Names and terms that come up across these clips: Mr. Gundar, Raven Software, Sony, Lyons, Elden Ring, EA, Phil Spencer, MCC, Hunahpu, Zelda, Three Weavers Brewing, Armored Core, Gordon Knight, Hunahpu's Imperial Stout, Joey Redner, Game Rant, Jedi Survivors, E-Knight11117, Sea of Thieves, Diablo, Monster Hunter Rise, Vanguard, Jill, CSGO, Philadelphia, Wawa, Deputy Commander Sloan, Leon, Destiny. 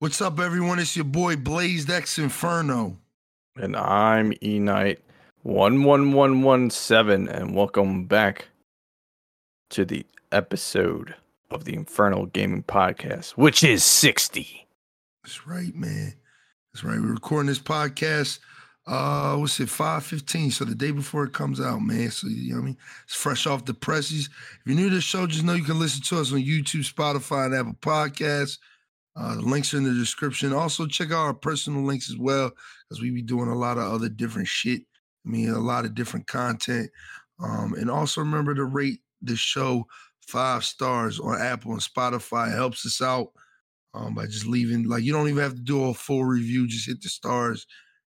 What's up, everyone? It's your boy BlazedXInferno. And I'm E-Knight11117, and welcome back to the episode of the Infernal Gaming Podcast, which is 60. That's right, man. That's right. We're recording this podcast, 5/15, so the day before it comes out, man. So, you know what I mean? It's fresh off the presses. If you're new to the show, just know you can listen to us on YouTube, Spotify, and Apple Podcasts. The links are in the description. Also, check out our personal links as well, because we be doing a lot of other different shit. I mean, a lot of different content. And also remember to rate the show 5 stars on Apple and Spotify. It helps us out by just leaving. Like, you don't even have to do a full review. Just hit the stars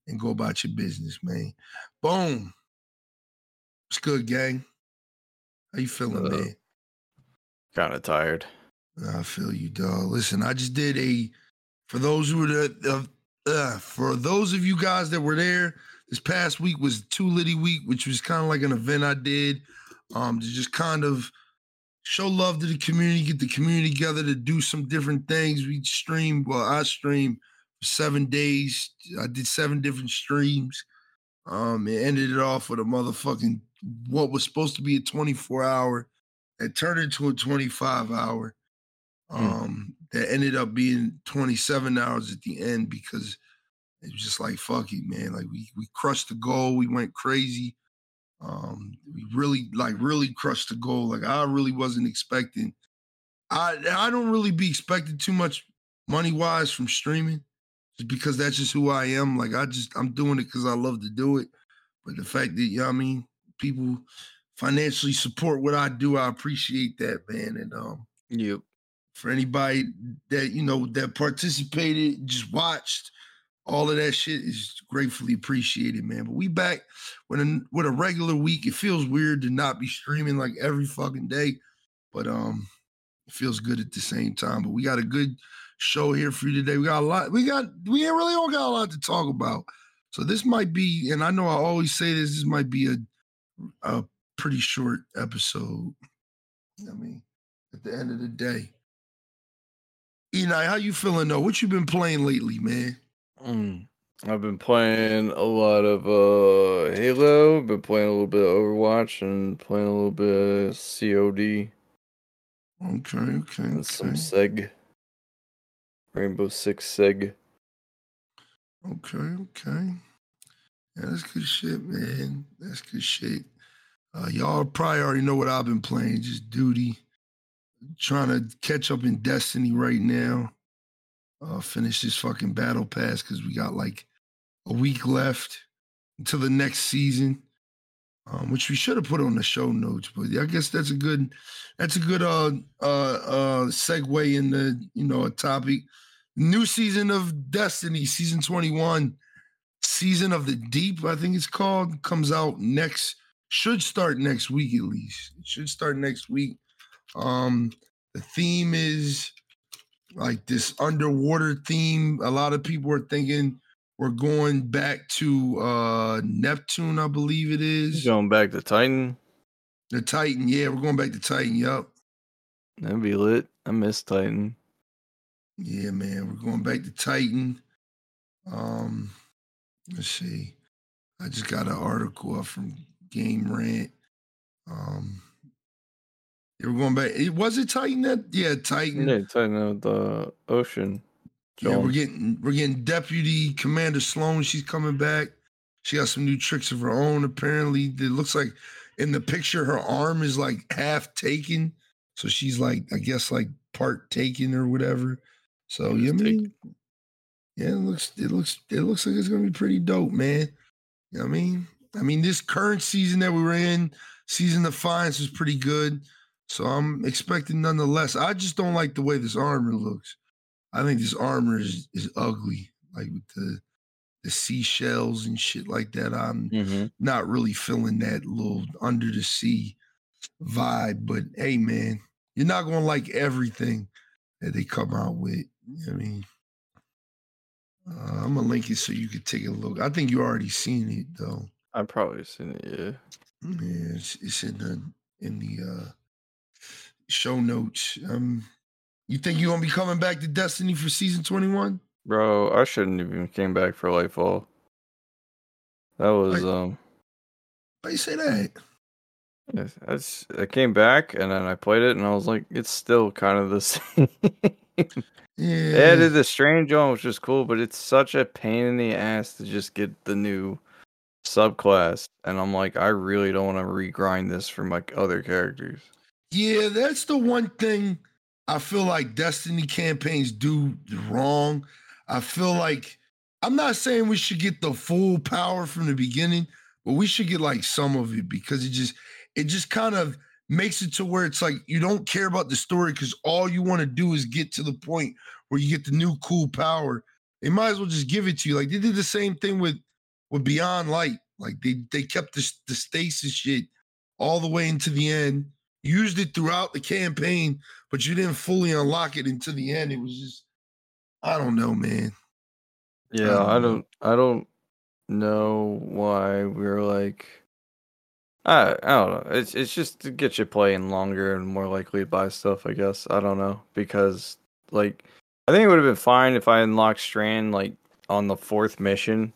and go about your business, man. Boom. It's good, gang. How you feeling, man? Kind of tired. I feel you, dog. Listen, I just did for those of you guys that were there, this past week was Too Litty Week, which was kind of like an event I did to just kind of show love to the community, get the community together to do some different things. I streamed for 7 days. I did 7 different streams. It ended it off with a motherfucking, what was supposed to be a 24-hour, that turned into a 25-hour. That ended up being 27 hours at the end, because it was just like, fuck it, man. Like, we crushed the goal. We went crazy. We really crushed the goal. Like, I really wasn't expecting. I don't really be expecting too much money-wise from streaming, just because that's just who I am. Like, I'm doing it because I love to do it. But the fact that, you know what I mean, people financially support what I do, I appreciate that, man. And, yep. For anybody that, you know, that participated, just watched, all of that shit is gratefully appreciated, man. But we back with a regular week. It feels weird to not be streaming like every fucking day, but it feels good at the same time. But we got a good show here for you today. We got a lot. We really don't got a lot to talk about. So this might be, and I know I always say this, this might be a pretty short episode. I mean, at the end of the day. Eni, how you feeling though? What you been playing lately, man? I've been playing a lot of Halo, been playing a little bit of Overwatch, and playing a little bit of COD. Okay. And some Seg. Rainbow Six Seg. Okay. Yeah, that's good shit, man. That's good shit. Y'all probably already know what I've been playing, just duty. Trying to catch up in Destiny right now. Finish this fucking battle pass, because we got like a week left until the next season, which we should have put on the show notes. But I guess that's a good segue into, you know, a topic. New season of Destiny, season 21, season of the deep, I think it's called, comes out next. Should start next week at least. It should start next week. The theme is like this underwater theme. A lot of people are thinking we're going back to Neptune, I believe it is. Going back to Titan. The Titan, yeah, we're going back to Titan, yup. That'd be lit. I miss Titan. Yeah, man, we're going back to Titan. Let's see. I just got an article up from Game Rant. We're going back. Was it Titan? Titan. Yeah, Titan of the ocean. John. Yeah, we're getting Deputy Commander Sloan. She's coming back. She got some new tricks of her own. Apparently, it looks like in the picture her arm is like half taken, so she's like, I guess, like part taken or whatever. So you know what I mean? Yeah, it looks like it's gonna be pretty dope, man. You know what I mean? I mean, this current season that we were in, season Defiance, was pretty good. So I'm expecting nonetheless. I just don't like the way this armor looks. I think this armor is ugly, like with the seashells and shit like that. I'm not really feeling that little under the sea vibe. But hey, man, you're not gonna like everything that they come out with. You know what I mean, I'm gonna link it so you can take a look. I think you already seen it though. I've probably seen it. Yeah. It's in the show notes. You think you're going to be coming back to Destiny for season 21? Bro, I shouldn't have even came back for Lightfall. That was... Why you say that? I came back, and then I played it, and I was like, it's still kind of the same. Yeah. They added the strange one, which was cool, but it's such a pain in the ass to just get the new subclass. And I'm like, I really don't want to regrind this for my other characters. Yeah, that's the one thing I feel like Destiny campaigns do wrong. I feel like, I'm not saying we should get the full power from the beginning, but we should get like some of it, because it just kind of makes it to where it's like you don't care about the story because all you want to do is get to the point where you get the new cool power. They might as well just give it to you. Like they did the same thing with Beyond Light. Like they kept the stasis shit all the way into the end, used it throughout the campaign, but you didn't fully unlock it until the end. It was just, I don't know, man. Yeah, I don't know why we're like, I don't know. It's just to get you playing longer and more likely to buy stuff, I guess. I don't know, because like I think it would have been fine if I unlocked Strand like on the fourth mission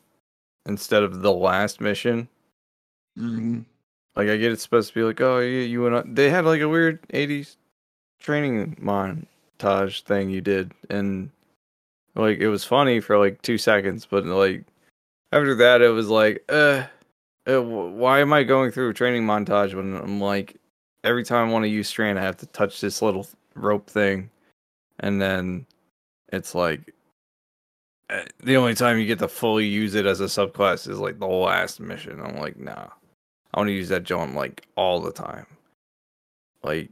instead of the last mission. Mm-hmm. Like I get it's supposed to be like, oh yeah, you went on. They had like a weird 80s training montage thing you did, and like it was funny for like 2 seconds, but like after that, it was like, why am I going through a training montage when I'm like, every time I want to use Strand, I have to touch this little rope thing. And then it's like, the only time you get to fully use it as a subclass is like the last mission. I'm like, nah, I want to use that John like all the time. Like,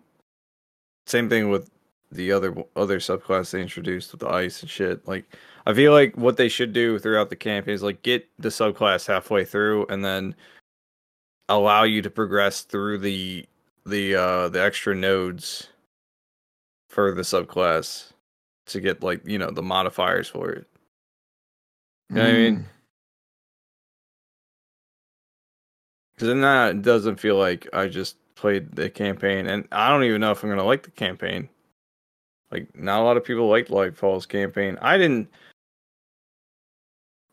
same thing with the other subclass they introduced with the ice and shit. Like, I feel like what they should do throughout the campaign is like get the subclass halfway through and then allow you to progress through the extra nodes for the subclass to get like, you know, the modifiers for it. You know what I mean? Because then that doesn't feel like I just played the campaign, and I don't even know if I'm going to like the campaign. Like, not a lot of people liked Lightfall's campaign. I didn't.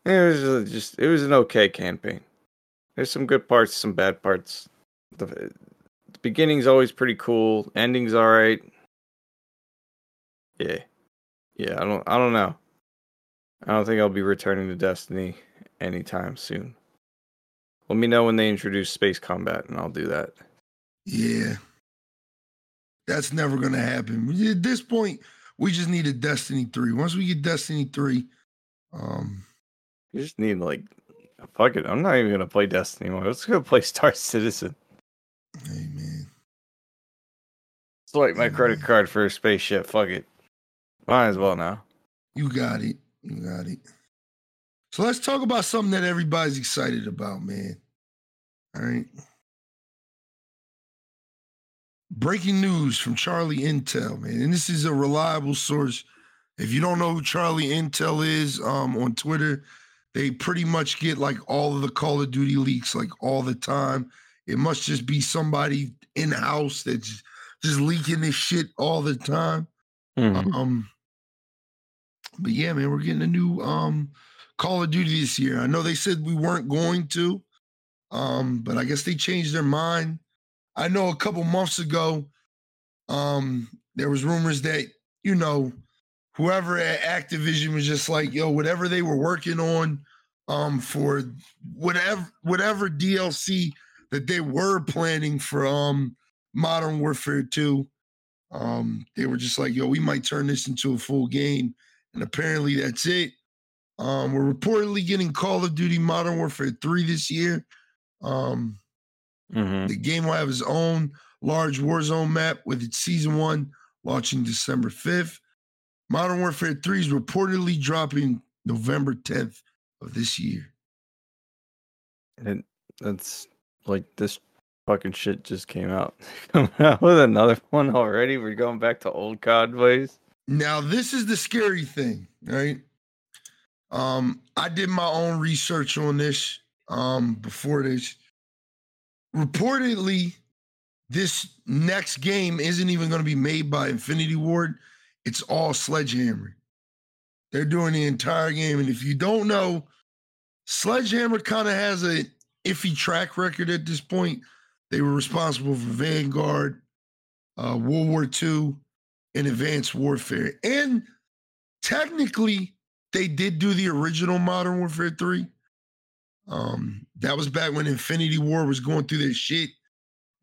It was an okay campaign. There's some good parts, some bad parts. The beginning's always pretty cool. Ending's all right. Yeah. I don't know. I don't think I'll be returning to Destiny anytime soon. Let me know when they introduce space combat, and I'll do that. Yeah. That's never going to happen. At this point, we just need a Destiny 3. Once we get Destiny 3... You just need, like... Fuck it, I'm not even going to play Destiny anymore. Let's go play Star Citizen. Hey, man. It's like my credit card for a spaceship. Fuck it. Might as well now. You got it. So let's talk about something that everybody's excited about, man. All right. Breaking news from Charlie Intel, man. And this is a reliable source. If you don't know who Charlie Intel is, on Twitter, they pretty much get like all of the Call of Duty leaks like all the time. It must just be somebody in-house that's just leaking this shit all the time. Mm-hmm. But yeah, man, we're getting a new Call of Duty this year. I know they said we weren't going to, but I guess they changed their mind. I know a couple months ago, there was rumors that, you know, whoever at Activision was just like, yo, whatever they were working on, for whatever DLC that they were planning for Modern Warfare 2, they were just like, yo, we might turn this into a full game. And apparently that's it. We're reportedly getting Call of Duty Modern Warfare 3 this year. Mm-hmm. The game will have its own large Warzone map with its Season 1 launching December 5th. Modern Warfare 3 is reportedly dropping November 10th of this year. And that's like this fucking shit just came out. Coming out with another one already? We're going back to old COD ways? Now, this is the scary thing, right? I did my own research on this before this. Reportedly, this next game isn't even going to be made by Infinity Ward. It's all Sledgehammer. They're doing the entire game. And if you don't know, Sledgehammer kind of has an iffy track record at this point. They were responsible for Vanguard, World War II, and Advanced Warfare. And technically, they did do the original Modern Warfare 3. That was back when Infinity Ward was going through their shit,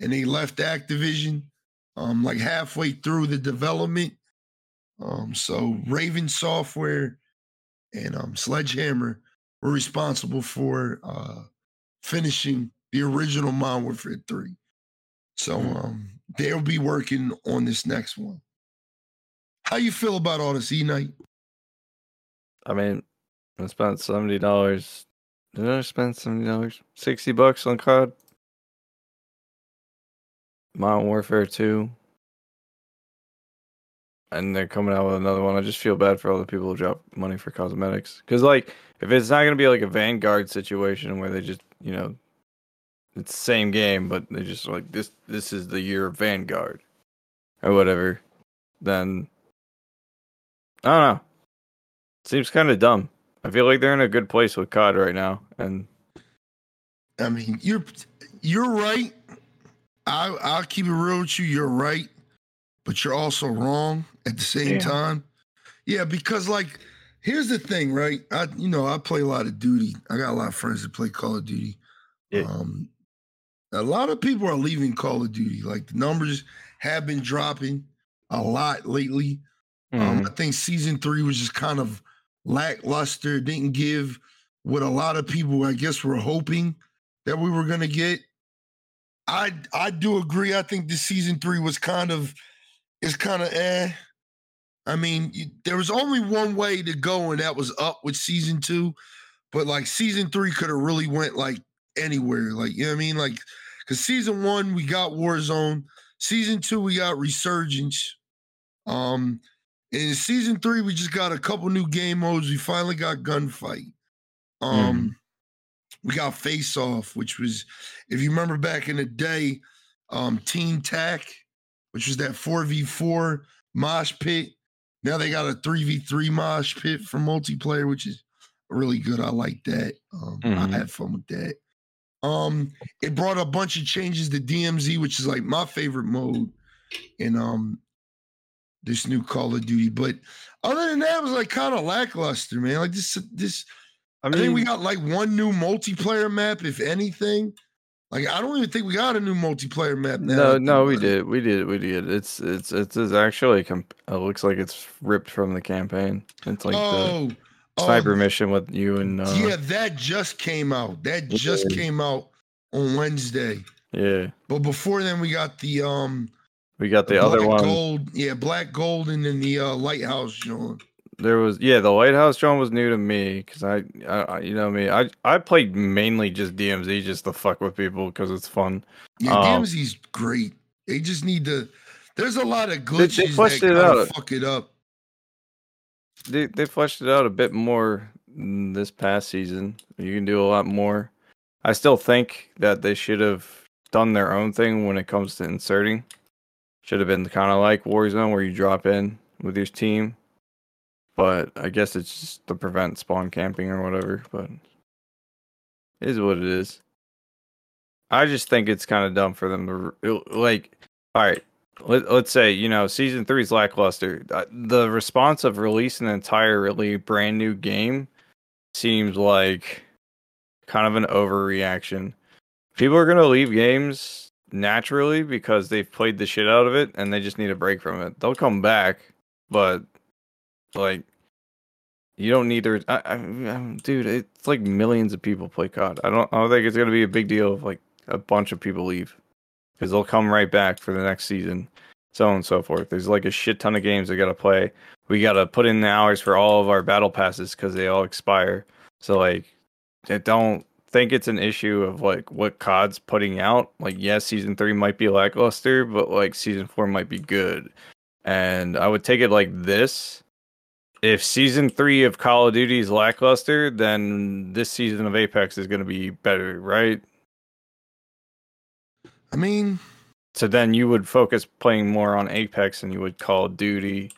and they left Activision like halfway through the development. So Raven Software and Sledgehammer were responsible for finishing the original Modern Warfare 3. So they'll be working on this next one. How you feel about all this, E-Knight? I mean, I spent $70. Did I spend $70? $60 on COD. Modern Warfare 2. And they're coming out with another one. I just feel bad for all the people who drop money for cosmetics. Because, like, if it's not going to be like a Vanguard situation where they just, you know, it's the same game, but they just like, this is the year of Vanguard or whatever, then I don't know. Seems kind of dumb. I feel like they're in a good place with COD right now. And I mean, you're right. I'll keep it real with you. You're right, but you're also wrong at the same time. Yeah, because like, here's the thing, right? I play a lot of Duty. I got a lot of friends that play Call of Duty. Yeah. A lot of people are leaving Call of Duty. Like, the numbers have been dropping a lot lately. I think season 3 was just kind of lackluster. Didn't give what a lot of people, I guess, were hoping that we were going to get. I do agree. I think this season 3 was kind of eh. I mean, there was only one way to go, and that was up with season 2. But like, season 3 could have really went like anywhere. Like, you know what I mean? Like, because season 1, we got Warzone. Season 2, we got Resurgence. In season 3, we just got a couple new game modes. We finally got Gunfight. We got Face Off, which was, if you remember back in the day, Teen Tac, which was that 4v4 mosh pit. Now they got a 3v3 mosh pit for multiplayer, which is really good. I like that. I had fun with that. It brought a bunch of changes to DMZ, which is like my favorite mode in this new Call of Duty. But other than that, it was like kind of lackluster, man. Like this. I think we got like one new multiplayer map, if anything. Like, I don't even think we got a new multiplayer map now. No, we did. It's actually it looks like it's ripped from the campaign. It's like the cyber mission with you and that just came out. That just came out on Wednesday. Yeah. But before then, we got the the other one. Black Gold, and then the Lighthouse John. There was the Lighthouse John was new to me because I you know me, I played mainly just DMZ just to fuck with people because it's fun. Yeah, DMZ's great. They just need to. There's a lot of glitches that kind of fuck it up. They fleshed it out a bit more this past season. You can do a lot more. I still think that they should have done their own thing when it comes to inserting. Should have been kind of like Warzone, where you drop in with your team. But I guess it's just to prevent spawn camping or whatever. But it is what it is. I just think it's kind of dumb for them to, like, all right, let's say, you know, season 3 is lackluster. The response of releasing an entirely brand new game seems like kind of an overreaction. People are going to leave games naturally because they've played the shit out of it and they just need a break from it. They'll come back, but like, you don't need to. Dude, it's like millions of people play COD. I don't think it's gonna be a big deal if like a bunch of people leave, because they'll come right back for the next season, so on and so forth. There's like a shit ton of games they gotta play. We gotta put in the hours for all of our battle passes because they all expire. So like, I don't think it's an issue of like what COD's putting out. Like, yes, season 3 might be lackluster, but like season 4 might be good. And I would take it like this. If season 3 of Call of Duty is lackluster, then this season of Apex is going to be better, right? I mean, so then you would focus playing more on Apex than you would Call of Duty,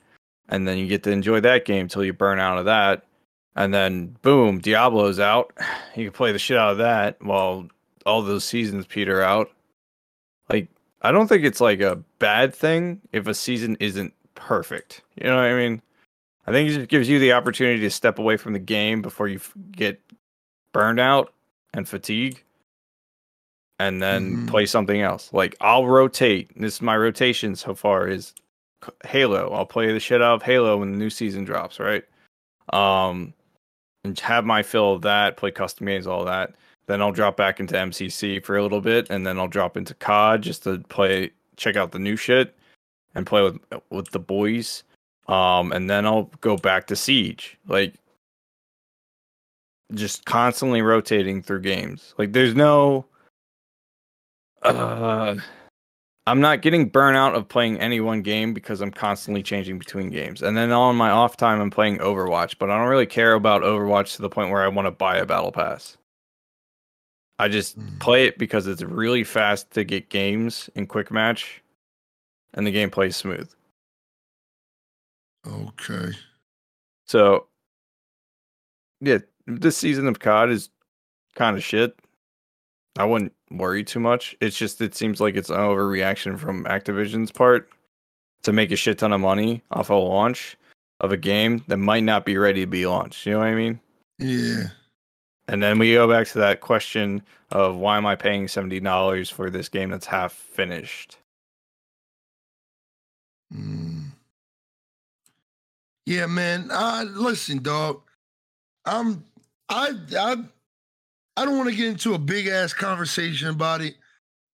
and then you get to enjoy that game till you burn out of that, and then boom, Diablo's out. You can play the shit out of that while all those seasons peter out. Like, I don't think it's like a bad thing if a season isn't perfect. You know what I mean? I think it just gives you the opportunity to step away from the game before you get burned out and fatigue, and then play something else. Like, I'll rotate. This is my rotation so far is Halo. I'll play the shit out of Halo when the new season drops, right? And have my fill of that, play custom games, all that. Then I'll drop back into MCC for a little bit, and then I'll drop into COD just to play, check out the new shit, and play with the boys. And then I'll go back to Siege. Like, just constantly rotating through games. Like, there's no... I'm not getting burnout of playing any one game because I'm constantly changing between games. And then on my off time, I'm playing Overwatch, but I don't really care about Overwatch to the point where I want to buy a battle pass. I just play it because it's really fast to get games in quick match, and the game plays smooth. Okay. So, yeah, this season of COD is kind of shit. I wouldn't worry too much. It's just, it seems like it's an overreaction from Activision's part to make a shit ton of money off a launch of a game that might not be ready to be launched. You know what I mean? Yeah. And then we go back to that question of why am I paying $70 for this game that's half finished? Yeah, man. Listen, dog. I don't want to get into a big-ass conversation about it.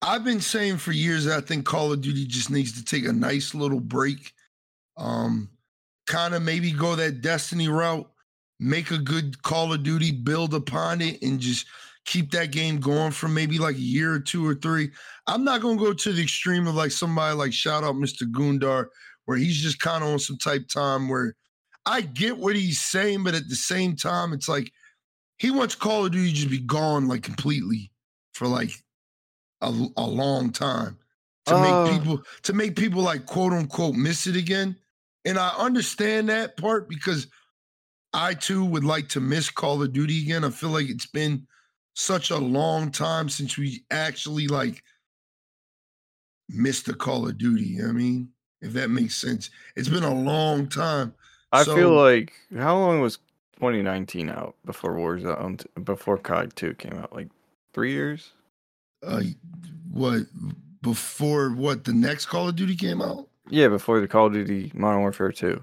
I've been saying for years that I think Call of Duty just needs to take a nice little break. Kind of maybe go that Destiny route, make a good Call of Duty, build upon it, and just keep that game going for maybe like a year or two or three. I'm not going to go to the extreme of like somebody like shout out Mr. Gundar, where he's just kind of on some type time where I get what he's saying, but at the same time, it's like, he wants Call of Duty to just be gone, like, completely for, like, a long time to make people, like, quote-unquote, miss it again. And I understand that part because I, too, would like to miss Call of Duty again. I feel like it's been such a long time since we actually, like, missed the Call of Duty. I mean, if that makes sense. It's been a long time. I feel like, how long was 2019 out before Warzone, before COD 2 came out, like 3 years? Before the next Call of Duty came out? Yeah, before the Call of Duty Modern Warfare 2.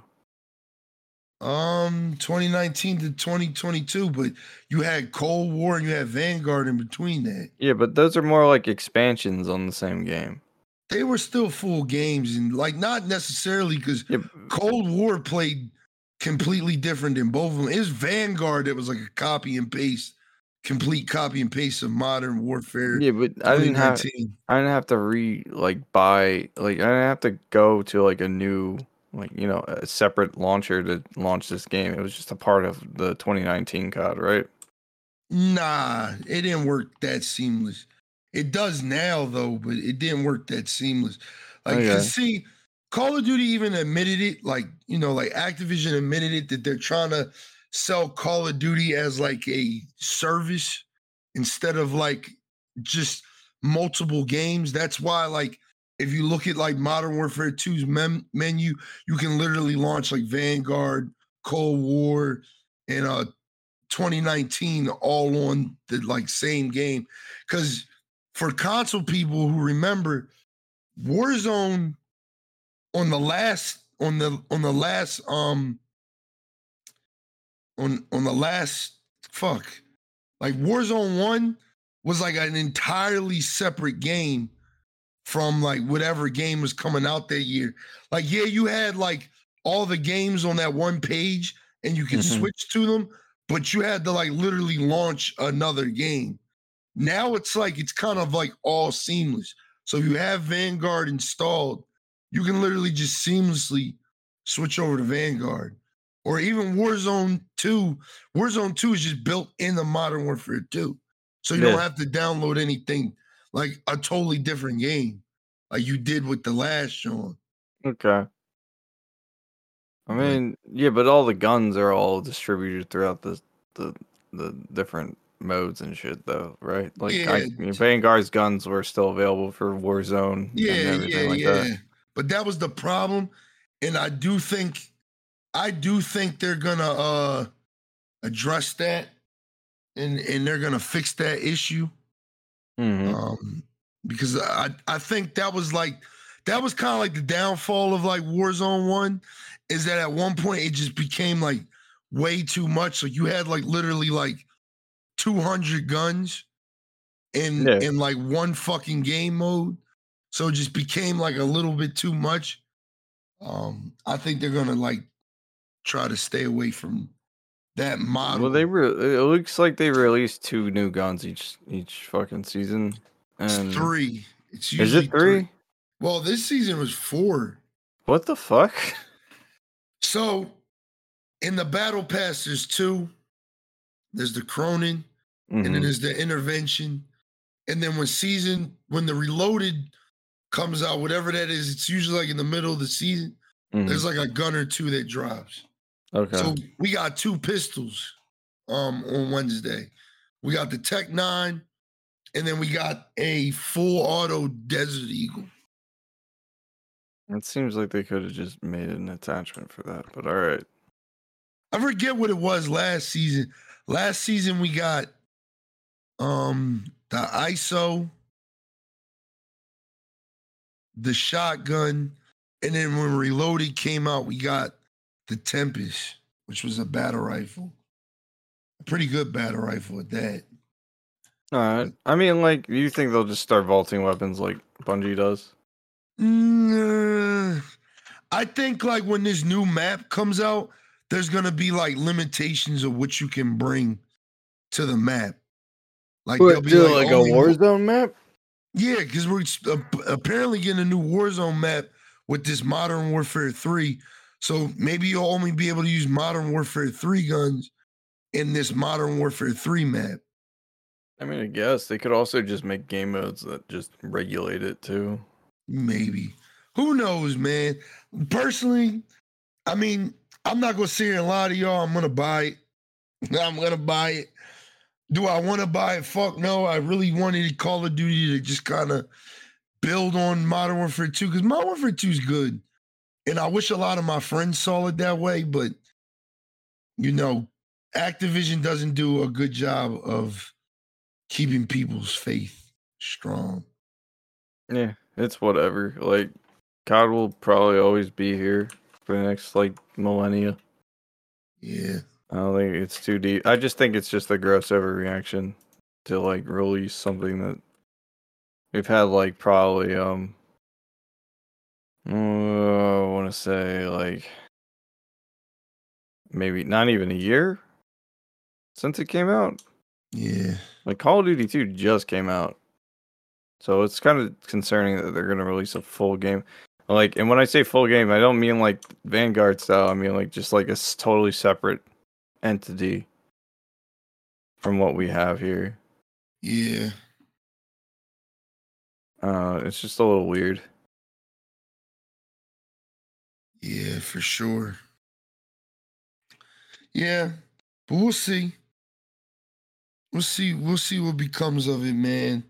2019 to 2022, but you had Cold War and you had Vanguard in between that. Yeah, but those are more like expansions on the same game. They were still full games, and like not necessarily because Cold War played completely different than both of them. It's Vanguard that was like a copy and paste, complete copy and paste of Modern Warfare. Yeah, but I didn't have to go to like a new, like, you know, a separate launcher to launch this game. It was just a part of the 2019 COD, right? Nah, it didn't work that seamless. It does now though, but it didn't work that seamless. Like, okay. See, Call of Duty even admitted it, like, you know, like Activision admitted it, that they're trying to sell Call of Duty as like a service instead of like just multiple games. That's why, like, if you look at like Modern Warfare 2's menu, you can literally launch like Vanguard, Cold War, and 2019 all on the like same game. Because for console people who remember, Warzone like Warzone 1 was like an entirely separate game from like whatever game was coming out that year. Like, yeah, you had like all the games on that one page and you could switch to them, but you had to like literally launch another game. Now it's like, it's kind of like all seamless. So if you have Vanguard installed, you can literally just seamlessly switch over to Vanguard. Or even Warzone 2. Warzone 2 is just built in the Modern Warfare 2. So you don't have to download anything, like a totally different game like you did with the last one. Okay. I mean, yeah, but all the guns are all distributed throughout the different modes and shit, though, right? Like, yeah. Vanguard's guns were still available for Warzone and everything that. But that was the problem, and I do think they're gonna address that, and they're gonna fix that issue. Mm-hmm. Because I think that was kind of like the downfall of like Warzone 1, is that at one point it just became like way too much. Like you had like literally like 200 guns in like one fucking game mode. So it just became like a little bit too much. I think they're gonna like try to stay away from that model. Well, it looks like they released 2 new guns each fucking season. And it's 3. Is it 3? Well, this season was 4. What the fuck? So, in the battle pass, there's 2. There's the Cronin, and then there's the Intervention. And then when the Reloaded comes out, whatever that is, it's usually like in the middle of the season. Mm-hmm. There's like a gun or 2 that drops. Okay. So we got 2 pistols on Wednesday. We got the Tech 9, and then we got a full auto Desert Eagle. It seems like they could have just made an attachment for that, but all right. I forget what it was last season. Last season we got the ISO, the shotgun, and then when Reloaded came out, we got the Tempest, which was a battle rifle. A pretty good battle rifle at that. All right. I mean, like, you think they'll just start vaulting weapons like Bungie does? I think like when this new map comes out, there's gonna be like limitations of what you can bring to the map. Like they'll be like a Warzone map. Yeah, because we're apparently getting a new Warzone map with this Modern Warfare 3. So maybe you'll only be able to use Modern Warfare 3 guns in this Modern Warfare 3 map. I mean, I guess they could also just make game modes that just regulate it too. Maybe. Who knows, man? Personally, I mean, I'm not going to sit here and lie to y'all. I'm going to buy it. Do I want to buy it? Fuck no. I really wanted Call of Duty to just kind of build on Modern Warfare 2, because Modern Warfare 2 is good. And I wish a lot of my friends saw it that way, but, you know, Activision doesn't do a good job of keeping people's faith strong. Yeah. It's whatever. Like, COD will probably always be here for the next, like, millennia. Yeah. I don't think it's too deep. I just think it's just a gross overreaction to, like, release something that we've had, like, probably, I want to say, like, maybe not even a year since it came out. Yeah. Like, Call of Duty 2 just came out. So it's kind of concerning that they're going to release a full game. Like, and when I say full game, I don't mean like Vanguard style. I mean like just like a totally separate entity from what we have here. Yeah. It's just a little weird. Yeah, for sure. Yeah, but we'll see. We'll see what becomes of it, man.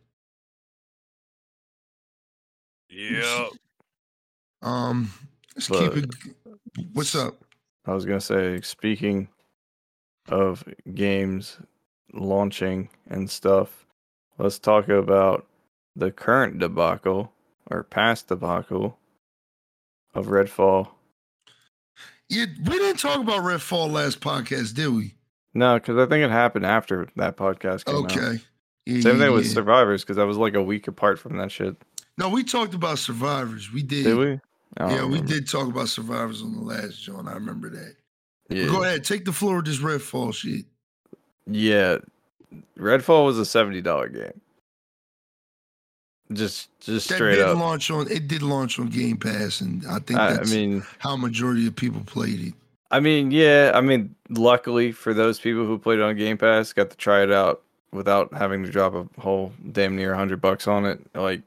Yeah. Let's keep it. What's up? I was gonna say, speaking of games launching and stuff, let's talk about the current debacle or past debacle of Redfall. Yeah, we didn't talk about Redfall last podcast, did we? No, because I think it happened after that podcast came out. Okay. Yeah, Same thing with Survivors, because I was like a week apart from that shit. No, we talked about Survivors. We did. Did we? Yeah, we did talk about Survivors on the last show, and I remember that. Yeah. Go ahead. Take the floor with this Redfall shit. Yeah. Redfall was a $70 game. Just straight up. It did launch on Game Pass, and I think that's how majority of people played it. I mean, yeah. I mean, luckily for those people who played it on Game Pass, got to try it out without having to drop a whole damn near $100 on it. Like,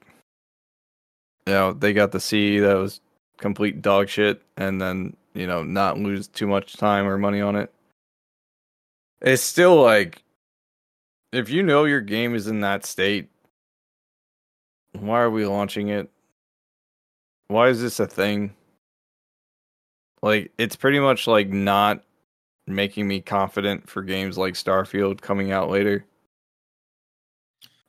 you know, they got to see that was complete dog shit and then, you know, not lose too much time or money on it. It's still like, if you know your game is in that state, why are we launching it? Why is this a thing? Like, it's pretty much like not making me confident for games like Starfield coming out later.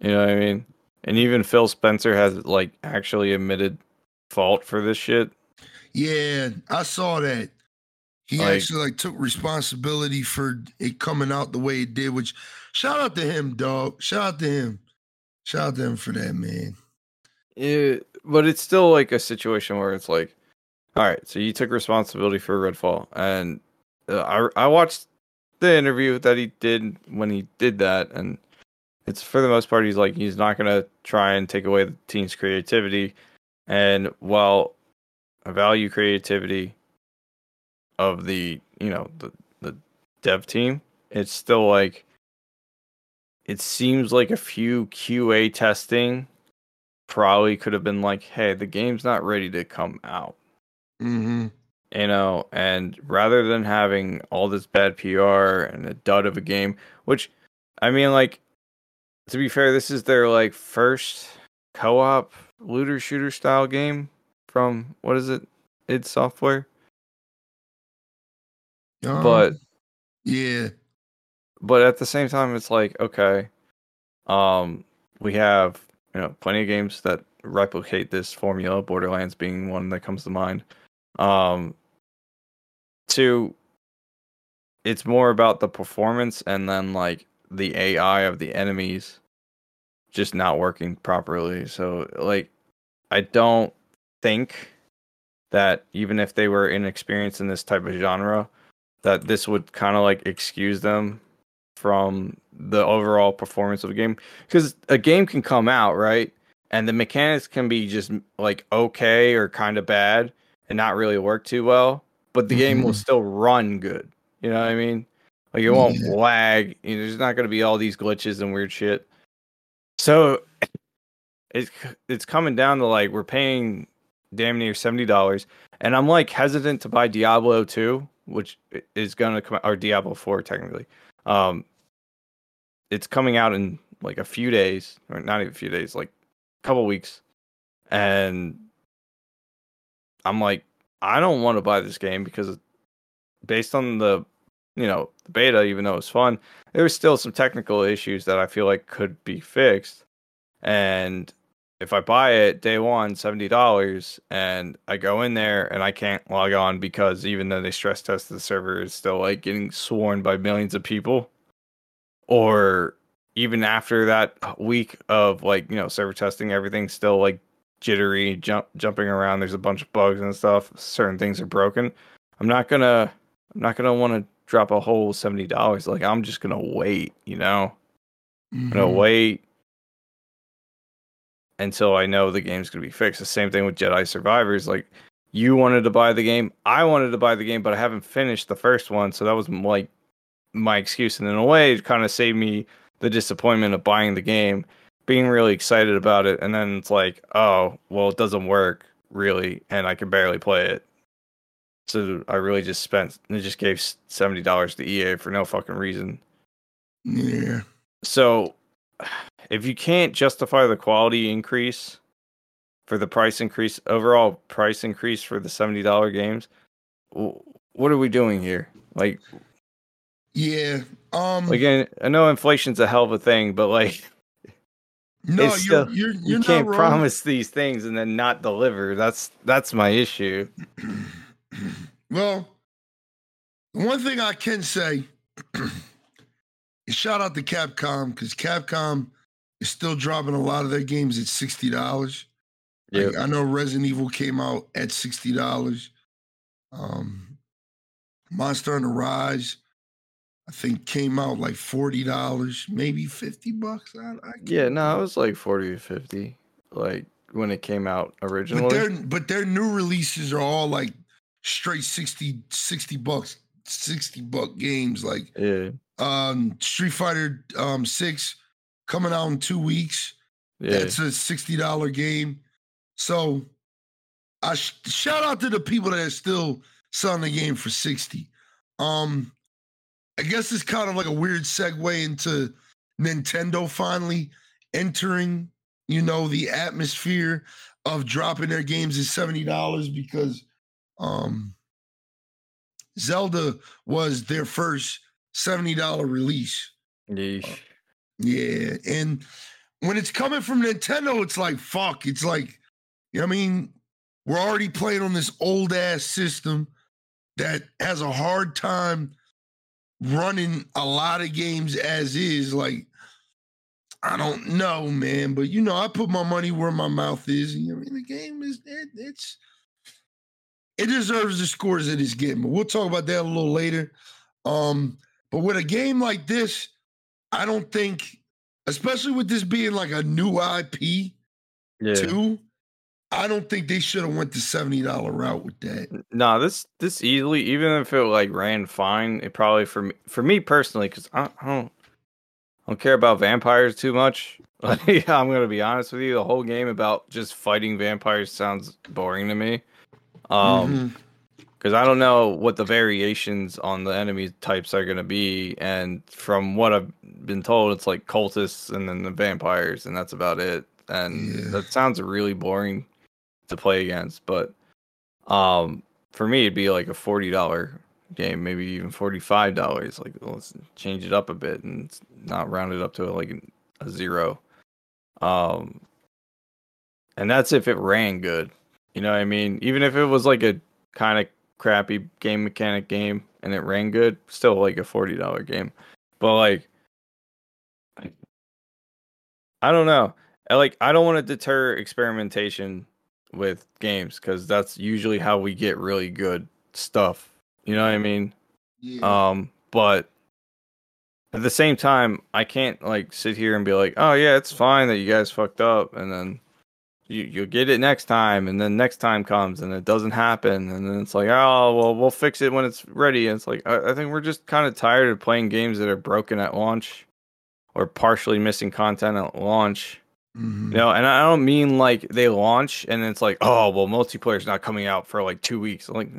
You know what I mean? And even Phil Spencer has like actually admitted fault for this shit. Yeah, I saw that. He actually like took responsibility for it coming out the way it did, which shout out to him, dog. Shout out to him. Shout out to him for that, man. Yeah, but it's still like a situation where it's like, all right, so you took responsibility for Redfall, and I watched the interview that he did when he did that, and it's for the most part he's like he's not gonna try and take away the team's creativity, and while I value creativity of the, you know, the dev team, it's still like it seems like a few QA testing probably could have been like, hey, the game's not ready to come out. Mm-hmm. You know, and rather than having all this bad PR and a dud of a game, which, I mean, like, to be fair, this is their, like, first co-op looter shooter style game from, what is it? id Software. But yeah. But at the same time, it's like, okay, we have, you know, plenty of games that replicate this formula, Borderlands being one that comes to mind. It's more about the performance and then like the AI of the enemies just not working properly. So like, I don't think that even if they were inexperienced in this type of genre, that this would kind of like excuse them from the overall performance of a game, because a game can come out, right? And the mechanics can be just like okay or kind of bad and not really work too well, but the game will still run good. You know what I mean? Like it won't lag. You know, there's not going to be all these glitches and weird shit. So it's coming down to like we're paying damn near $70, and I'm like hesitant to buy Diablo 2, which is going to come, or Diablo 4 technically. It's coming out in like a few days, or not even a few days, like a couple weeks, and I'm like, I don't want to buy this game because based on the, you know, the beta, even though it was fun, there was still some technical issues that I feel like could be fixed. And if I buy it day one, $70, and I go in there and I can't log on because even though they stress tested the server, it's still like getting swarmed by millions of people. Or even after that week of like, you know, server testing, everything's still like jittery, jumping around. There's a bunch of bugs and stuff. Certain things are broken. I'm not gonna want to drop a whole $70. Like I'm just gonna wait, you know. I'm gonna wait until I know the game's going to be fixed. The same thing with Jedi Survivors. Like, you wanted to buy the game. I wanted to buy the game, but I haven't finished the first one. So that was, like, my excuse. And in a way, it kind of saved me the disappointment of buying the game, being really excited about it. And then it's like, oh, well, it doesn't work, really. And I can barely play it. So I really just gave $70 to EA for no fucking reason. Yeah. So if you can't justify the quality increase for the price increase, overall price increase for the $70 games, what are we doing here? Like, yeah, again, I know inflation's a hell of a thing, but like, no, you can't not promise these things and then not deliver. That's my issue. Well, one thing I can say. Shout out to Capcom, because Capcom is still dropping a lot of their games at $60. Yep. Like, I know Resident Evil came out at $60. Monster on the Rise, I think, came out like $40, maybe $50. It was like $40 or $50, like when it came out originally. But their new releases are all like straight $60, $60 games, like yeah. Street Fighter 6 coming out in 2 weeks. Yeah. That's a $60 game. So shout out to the people that are still selling the game for 60. I guess it's kind of like a weird segue into Nintendo finally entering, you know, the atmosphere of dropping their games at $70 because Zelda was their first $70 release. Yeah. And when it's coming from Nintendo, it's like, fuck. It's like, you know what I mean? We're already playing on this old ass system that has a hard time running a lot of games as is. Like, I don't know, man, but you know, I put my money where my mouth is. You know, I mean, the game is it deserves the scores that it's getting. But we'll talk about that a little later. But with a game like this, I don't think, especially with this being like a new IP, too, I don't think they should have went the $70 route with that. Nah, this easily, even if it like ran fine, it probably for me personally, because I don't care about vampires too much. Like, I'm gonna be honest with you, the whole game about just fighting vampires sounds boring to me. Because I don't know what the variations on the enemy types are gonna be, and from what I've been told, it's like cultists and then the vampires, and that's about it. And that sounds really boring to play against, but for me it'd be like a $40 game, maybe even $45. Like, well, let's change it up a bit and not round it up to like a zero. And that's if it ran good. You know what I mean? Even if it was like a kind of crappy game mechanic game and it ran good, still like a $40 game. But like, I don't know. I don't want to deter experimentation with games, because that's usually how we get really good stuff. You know what I mean? Yeah. But at the same time, I can't like sit here and be like, oh yeah, it's fine that you guys fucked up, and then you'll get it next time, and then next time comes and it doesn't happen, and then it's like, oh well, we'll fix it when it's ready. And it's like, I think we're just kind of tired of playing games that are broken at launch or partially missing content at launch. You know, and I don't mean like they launch and it's like, oh well, multiplayer's not coming out for like 2 weeks. I'm like,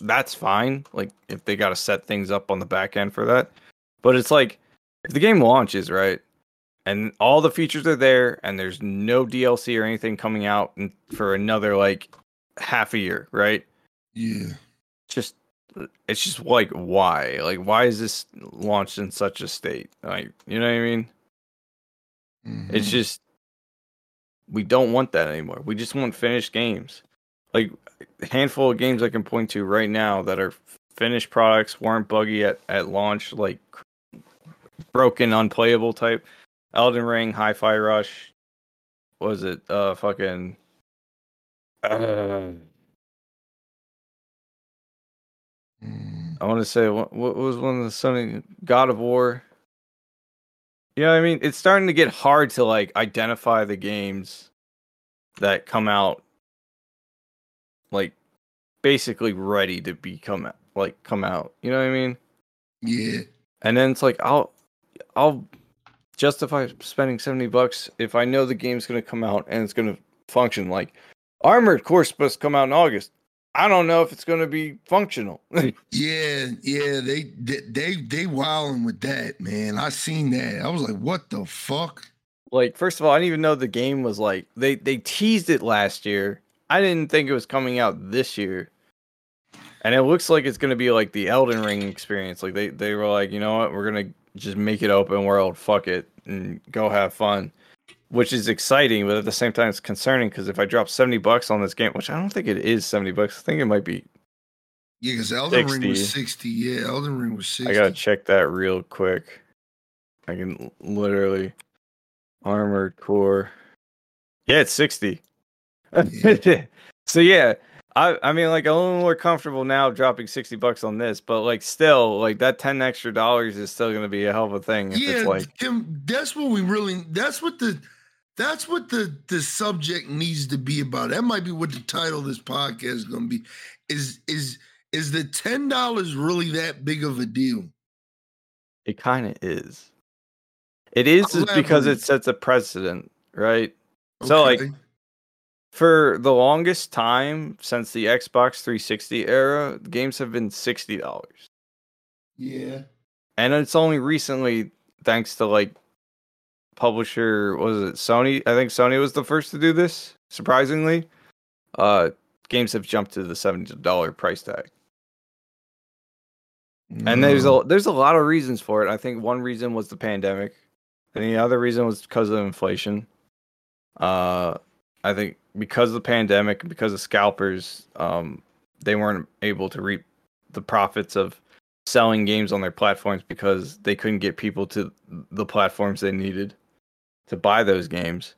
that's fine. Like, if they got to set things up on the back end for that, but it's like, if the game launches right and all the features are there, and there's no DLC or anything coming out for another like half a year, right? Yeah. It's just like, why? Like, why is this launched in such a state? Like, you know what I mean? Mm-hmm. It's just. We don't want that anymore. We just want finished games. Like, a handful of games I can point to right now that are finished products, weren't buggy at launch, like broken, unplayable type. Elden Ring, Hi-Fi Rush. What was it? I want to say, what was one of the Sony? God of War. You know what I mean? It's starting to get hard to like identify the games that come out like basically ready to become like come out. You know what I mean? Yeah. And then it's like, I'll justify spending $70 if I know the game's gonna come out and it's gonna function. Like, Armored Core supposed to come out in August. I don't know if it's gonna be functional. Yeah, they wilding with that, man. I seen that. I was like, what the fuck? Like, first of all, I didn't even know the game was like they teased it last year. I didn't think it was coming out this year. And it looks like it's gonna be like the Elden Ring experience. Like, they were like, you know what, we're gonna just make it open world, fuck it, and go have fun. Which is exciting, but at the same time, it's concerning, because if I drop $70 on this game, which I don't think it is $70, I think it might be. Yeah, because Elden Ring was 60. Yeah, Elden Ring was 60. I gotta check that real quick. I can literally Armored Core. Yeah, it's 60. Yeah. So yeah, I mean, like, I'm a little more comfortable now dropping $60 on this, but like, still, like, that $10 extra is still gonna be a hell of a thing. If it's like, Tim, that's what we really. That's what the subject needs to be about. That might be what the title of this podcast is going to be. Is the $10 really that big of a deal? It kind of is. It is because it sets a precedent, right? Okay. So like, For the longest time since the Xbox 360 era, games have been $60. Yeah. And it's only recently, thanks to like publisher, was it Sony? I think Sony was the first to do this, surprisingly. Games have jumped to the $70 price tag. No. And there's a lot of reasons for it. I think one reason was the pandemic. And the other reason was because of inflation. I think because of the pandemic, because of scalpers, they weren't able to reap the profits of selling games on their platforms because they couldn't get people to the platforms they needed to buy those games.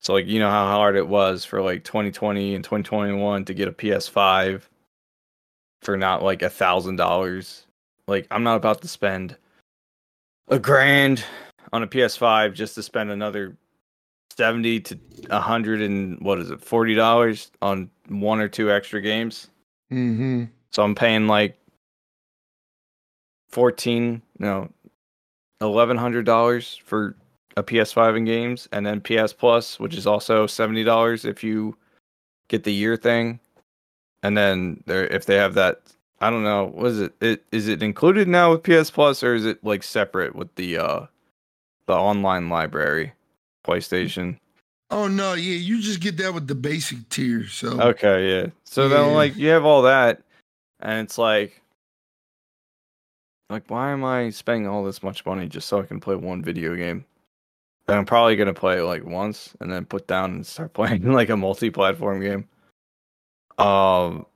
So, like, you know how hard it was for, like, 2020 and 2021 to get a PS5 for not, like, $1,000. Like, I'm not about to spend $1,000 on a PS5 just to spend another $70 to $140 on one or two extra games. Mm-hmm. So I'm paying like $1,100 for a PS5 and games, and then PS Plus, which is also $70 if you get the year thing. And then there, if they have that, I don't know, what is it? Is it included now with PS Plus, or is it like separate with the online library? PlayStation. Oh no, yeah, you just get that with the basic tier. So okay, yeah. So yeah. Then like you have all that, and it's like why am I spending all this much money just so I can play one video game that I'm probably gonna play like once and then put down and start playing like a multi-platform game? The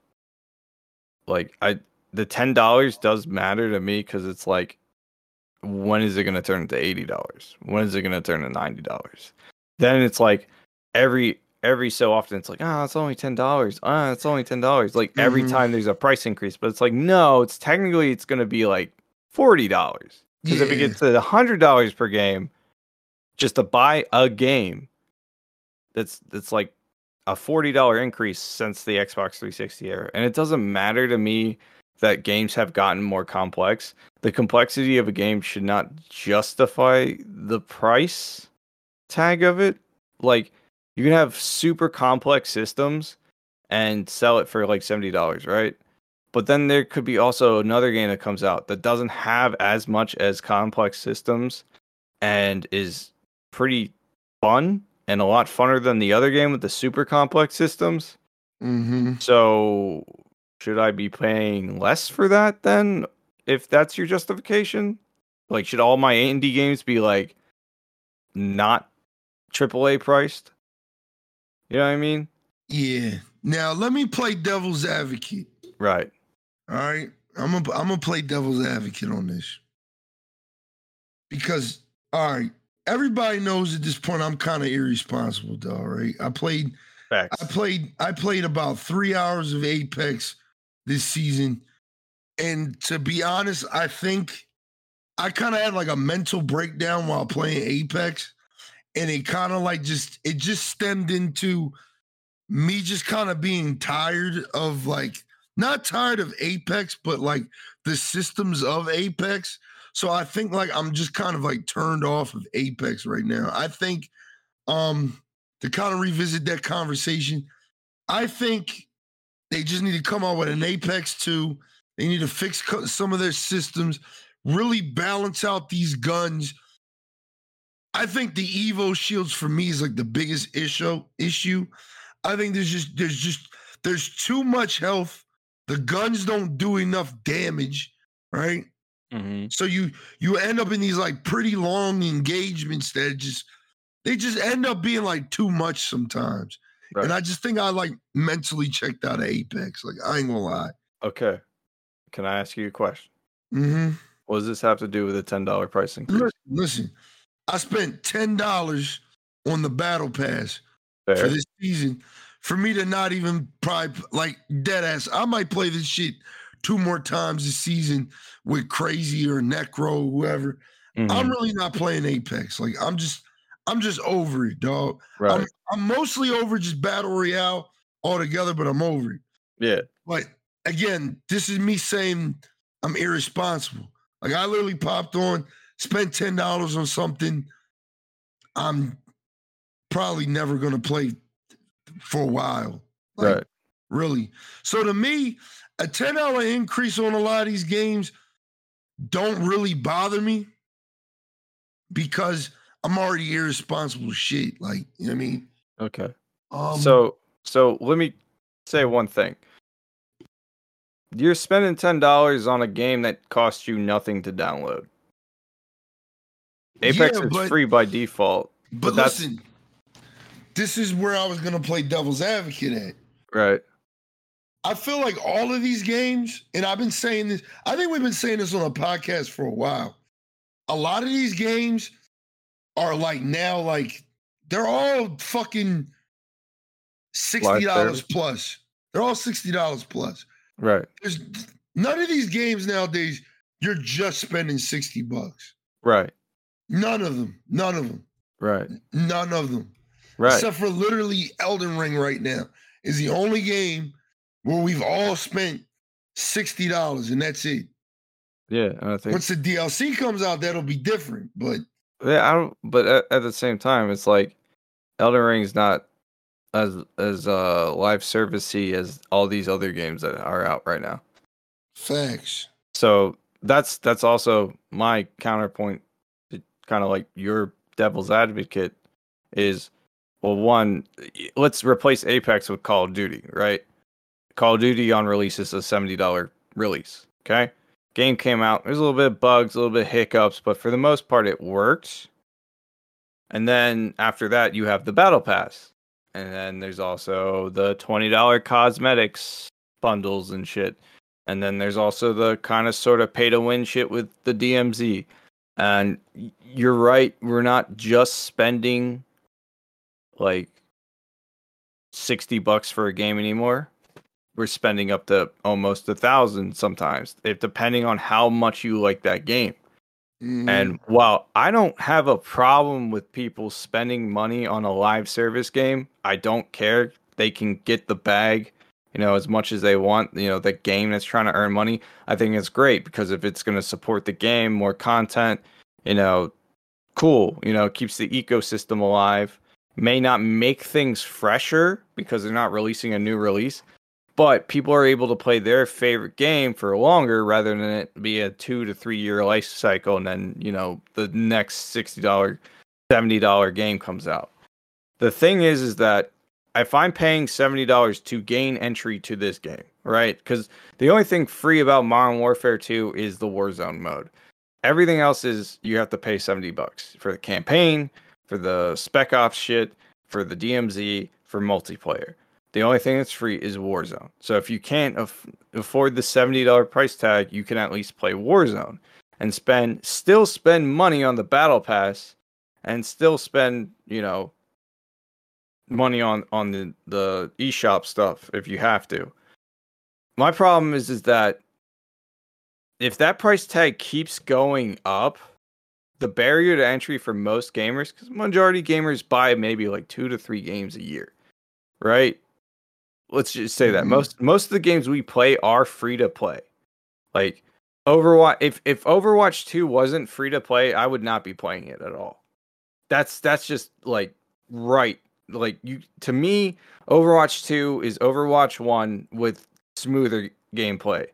$10 does matter to me because it's like, when is it going to turn into $80? When is it going to turn to $90? Then it's like every so often it's like, it's only $10. It's only $10. Like every time there's a price increase, but it's like, no, it's technically it's going to be like $40. Because if it gets to $100 per game, just to buy a game, that's like a $40 increase since the Xbox 360 era. And it doesn't matter to me that games have gotten more complex. The complexity of a game should not justify the price tag of it. Like, you can have super complex systems and sell it for like $70, right? But then there could be also another game that comes out that doesn't have as much as complex systems and is pretty fun and a lot funner than the other game with the super complex systems. Mm-hmm. So should I be paying less for that then, if that's your justification? Like, should all my indie games be like not AAA priced? You know what I mean? Yeah. Now let me play devil's advocate. Right. All right. I'm gonna play devil's advocate on this, because all right, everybody knows at this point I'm kind of irresponsible, though. Right? I played about 3 hours of Apex this season. And to be honest, I think I kind of had like a mental breakdown while playing Apex. And it kind of like it just stemmed into me just kind of being tired of like, not tired of Apex, but like the systems of Apex. So I think like I'm just kind of like turned off of Apex right now. I think to kind of revisit that conversation, I think they just need to come out with an Apex 2. They need to fix some of their systems, really balance out these guns. I think the Evo shields for me is like the biggest issue. I think there's too much health. The guns don't do enough damage, right? Mm-hmm. So you end up in these like pretty long engagements that just end up being like too much sometimes. Right. And I just think I like mentally checked out of Apex. Like, I ain't gonna lie. Okay. Can I ask you a question? Mm-hmm. What does this have to do with a $10 price increase? Listen, I spent $10 on the battle pass for this season. For me to not even probably, like, dead ass, I might play this shit 2 more times this season with Crazy or Necro, whoever. Mm-hmm. I'm really not playing Apex. Like, I'm just over it, dog. Right. I'm mostly over just Battle Royale altogether, but I'm over it. Yeah. Like, again, this is me saying I'm irresponsible. Like, I literally popped on, spent $10 on something I'm probably never going to play for a while. Like, right. Really. So to me, a 10-hour increase on a lot of these games don't really bother me because I'm already irresponsible shit. Like, you know what I mean? Okay. So let me say one thing. You're spending $10 on a game that costs you nothing to download. Apex is free by default. But listen, this is where I was going to play devil's advocate at. Right. I feel like all of these games, and I've been saying this, I think we've been saying this on a podcast for a while. A lot of these games are like now, like, they're all fucking $60 plus. They're all $60 plus. Right. There's none of these games nowadays, you're just spending $60. Right. None of them. Right. None of them. Right. Except for literally Elden Ring right now is the only game where we've all spent $60 and that's it. Yeah. And I think once the DLC comes out, that'll be different. But yeah, but at the same time, it's like Elden Ring's not as live servicey as all these other games that are out right now. Thanks. So that's also my counterpoint to kind of like your devil's advocate is, well, one, let's replace Apex with Call of Duty, right? Call of Duty on release is a $70 release, okay? Game came out, there's a little bit of bugs, a little bit of hiccups, but for the most part it works. And then after that you have the Battle Pass. And then there's also the $20 cosmetics bundles and shit. And then there's also the kind of sort of pay to win shit with the DMZ. And you're right, we're not just spending like $60 for a game anymore. We're spending up to almost $1,000 sometimes, if depending on how much you like that game. Mm. And while I don't have a problem with people spending money on a live service game, I don't care. They can get the bag, you know, as much as they want. You know, the game that's trying to earn money, I think it's great because if it's going to support the game, more content, you know, cool. You know, keeps the ecosystem alive. May not make things fresher because they're not releasing a new release, but people are able to play their favorite game for longer rather than it be a 2 to 3 year life cycle. And then, you know, the next $60, $70 game comes out. The thing is that if I'm paying $70 to gain entry to this game, right? Because the only thing free about Modern Warfare 2 is the Warzone mode. Everything else is you have to pay $70 for the campaign, for the Spec Ops shit, for the DMZ, for multiplayer. The only thing that's free is Warzone. So if you can't afford the $70 price tag, you can at least play Warzone and still spend money on the Battle Pass and still spend, you know, money on the eShop stuff if you have to. My problem is that if that price tag keeps going up, the barrier to entry for most gamers, because majority gamers buy maybe like 2 to 3 games a year, right? Let's just say that most of the games we play are free to play. Like Overwatch, if Overwatch 2 wasn't free to play, I would not be playing it at all. That's just like right. Like you, to me, Overwatch 2 is Overwatch 1 with smoother gameplay.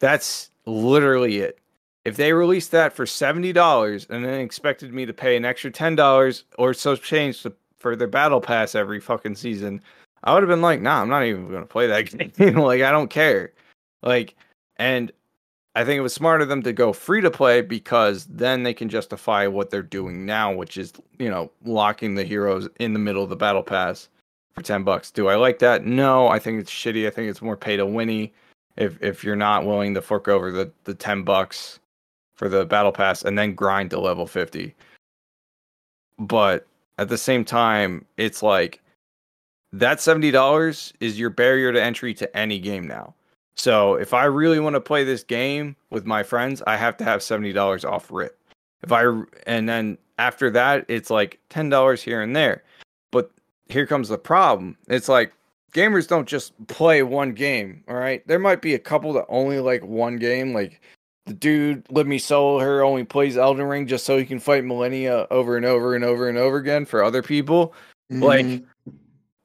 That's literally it. If they released that for $70 and then expected me to pay an extra $10 or so change for their battle pass every fucking season, I would have been like, nah, I'm not even going to play that game. Like, I don't care. Like, and I think it was smarter of them to go free to play because then they can justify what they're doing now, which is, you know, locking the heroes in the middle of the battle pass for $10. Do I like that? No, I think it's shitty. I think it's more pay to winny if you're not willing to fork over the $10 for the battle pass and then grind to level 50. But at the same time, it's like, that $70 is your barrier to entry to any game now. So if I really want to play this game with my friends, I have to have $70 off rip. And then after that, it's like $10 here and there. But here comes the problem. It's like gamers don't just play one game, all right? There might be a couple that only like one game. Like the dude, Let Me Solo Her, only plays Elden Ring just so he can fight Millennia over and over and over and over again for other people. Mm-hmm. Like,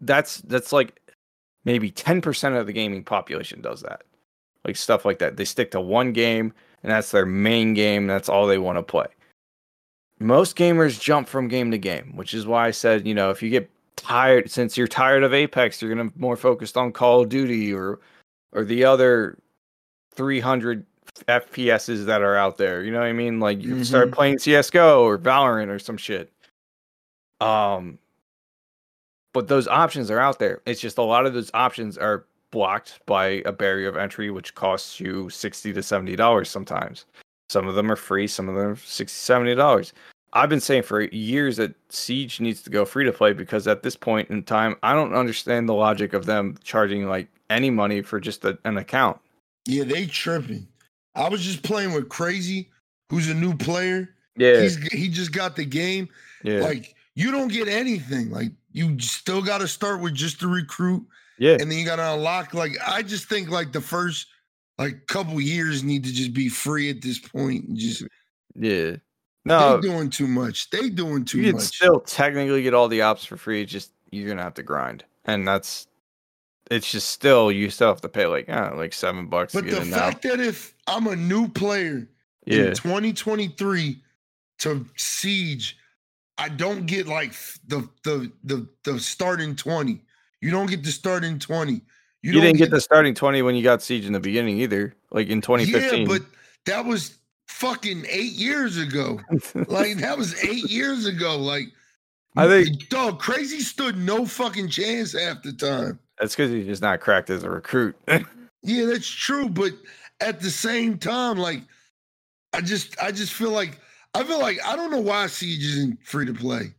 that's like maybe 10% of the gaming population does that. Like stuff like that. They stick to one game and that's their main game. That's all they want to play. Most gamers jump from game to game, which is why I said, you know, if you get tired, since you're tired of Apex, you're going to be more focused on Call of Duty or the other 300 FPSs that are out there. You know what I mean? Like you start playing CSGO or Valorant or some shit. But those options are out there. It's just a lot of those options are blocked by a barrier of entry, which costs you $60 to $70 sometimes. Some of them are free. Some of them are $60, $70. I've been saying for years that Siege needs to go free to play because at this point in time, I don't understand the logic of them charging like any money for just an account. Yeah, they tripping. I was just playing with Crazy, who's a new player. Yeah, he just got the game. Yeah, like you don't get anything. Like you still got to start with just the recruit. Yeah, and then you got to unlock. Like I just think like the first like couple years need to just be free at this point. And just yeah. No, they're doing too much. You can still technically get all the ops for free. It's just you're gonna have to grind, and that's. It's just still you still have to pay like $7. But to get the fact that if I'm a new player in 2023 to Siege, I don't get like the starting 20. You don't get the starting 20. You didn't get the starting 20 when you got Siege in the beginning either. Like in 2015. Yeah, but that was fucking 8 years ago. Like I think dog Crazy stood no fucking chance half the time. That's because he's just not cracked as a recruit. Yeah, that's true. But at the same time, like I just feel like I don't know why Siege isn't free to play.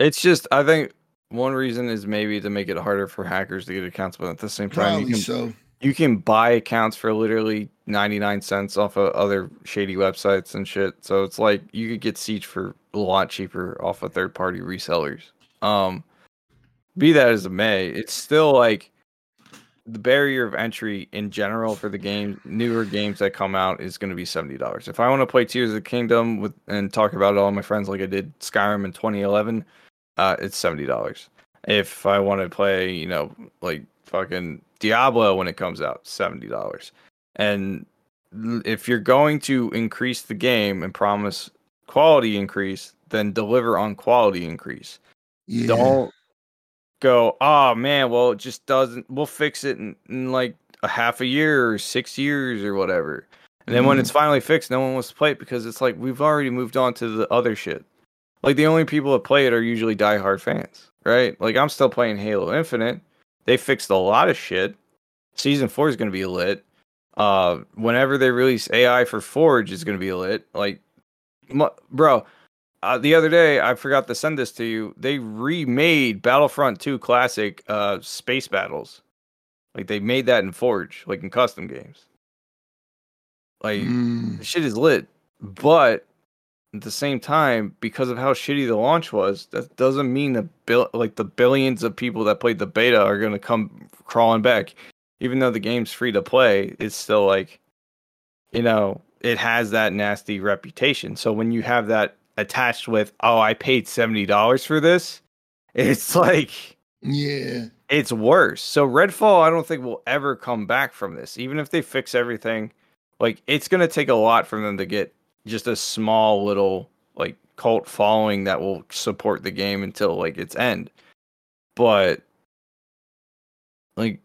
It's just I think one reason is maybe to make it harder for hackers to get accounts, but at the same time, you can buy accounts for literally 99 cents off of other shady websites and shit. So it's like you could get Siege for a lot cheaper off of third party resellers. Be that as it may, it's still like the barrier of entry in general for the game, newer games that come out is going to be $70. If I want to play Tears of the Kingdom and talk about it all my friends like I did Skyrim in 2011, it's $70. If I want to play, you know, like fucking Diablo when it comes out, $70. And if you're going to increase the game and promise quality increase, then deliver on quality increase. Yeah. Don't go, oh man, well, it just doesn't, we'll fix it in like a half a year or 6 years or whatever. And then when it's finally fixed, no one wants to play it because it's like we've already moved on to the other shit. Like the only people that play it are usually diehard fans, right? Like I'm still playing Halo Infinite. They fixed a lot of shit. Season 4 is going to be lit. Whenever they release AI for Forge, it's going to be lit. Like, bro. The other day, I forgot to send this to you. They remade Battlefront 2 Classic Space Battles. Like, they made that in Forge, like in custom games. Like, shit is lit. But at the same time, because of how shitty the launch was, that doesn't mean the billions of people that played the beta are going to come crawling back. Even though the game's free to play, it's still like, you know, it has that nasty reputation. So when you have that attached with, oh, I paid $70 for this, it's like, yeah, it's worse. So Redfall, I don't think will ever come back from this. Even if they fix everything, like it's going to take a lot from them to get just a small little like cult following that will support the game until like its end. But like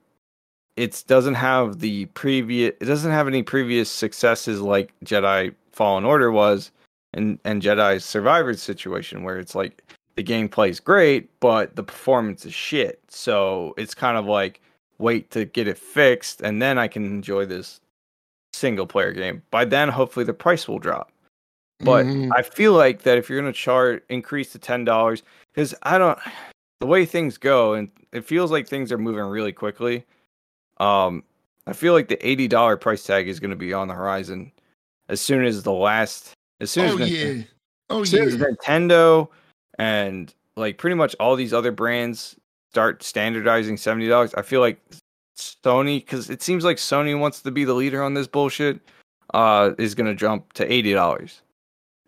it doesn't have any previous successes like Jedi Fallen Order was. And Jedi Survivors situation where it's like the game plays great, but the performance is shit. So it's kind of like wait to get it fixed, and then I can enjoy this single player game. By then, hopefully the price will drop. But I feel like that if you're gonna increase to $10, because the way things go, and it feels like things are moving really quickly. I feel like the $80 price tag is gonna be on the horizon as soon as the last. As soon as Nintendo and like pretty much all these other brands start standardizing $70, I feel like Sony, because it seems like Sony wants to be the leader on this bullshit, is gonna jump to $80,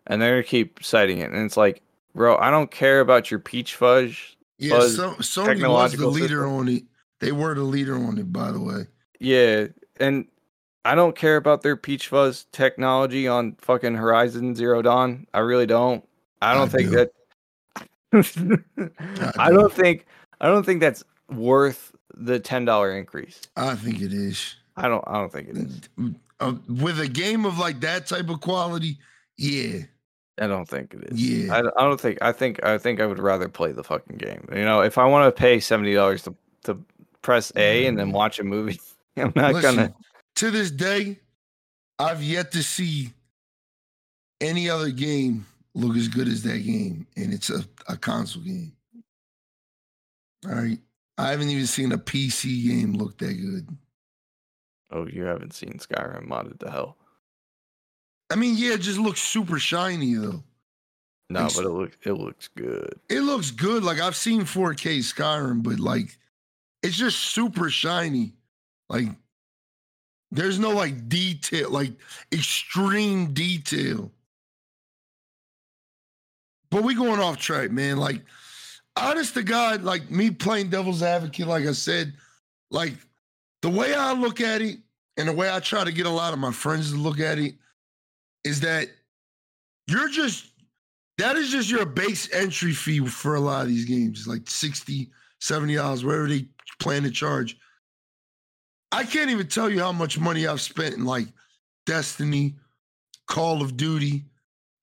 and they're gonna keep citing it. And it's like, bro, I don't care about your peach fudge Yeah, Sony was the leader on it. They were the leader on it, by the way. Yeah, and I don't care about their peach fuzz technology on fucking Horizon Zero Dawn. I really don't. I don't think that's worth the $10 increase. I think it is. I don't think it is. With a game of like that type of quality, yeah. I don't think it is. Yeah. I think I would rather play the fucking game. You know, if I want to pay $70 to press A and then watch a movie, I'm not gonna. To this day, I've yet to see any other game look as good as that game, and it's a console game. All right. I haven't even seen a PC game look that good. Oh, you haven't seen Skyrim modded to hell. I mean, yeah, it just looks super shiny though. No, like, but it looks good. It looks good. Like I've seen 4K Skyrim, but like it's just super shiny. Like there's no like detail, like extreme detail. But we going off track, man. Like honest to God, like me playing devil's advocate, like I said, like the way I look at it and the way I try to get a lot of my friends to look at it is that that is just your base entry fee for a lot of these games. It's like $60, $70, whatever they plan to charge. I can't even tell you how much money I've spent in like Destiny, Call of Duty.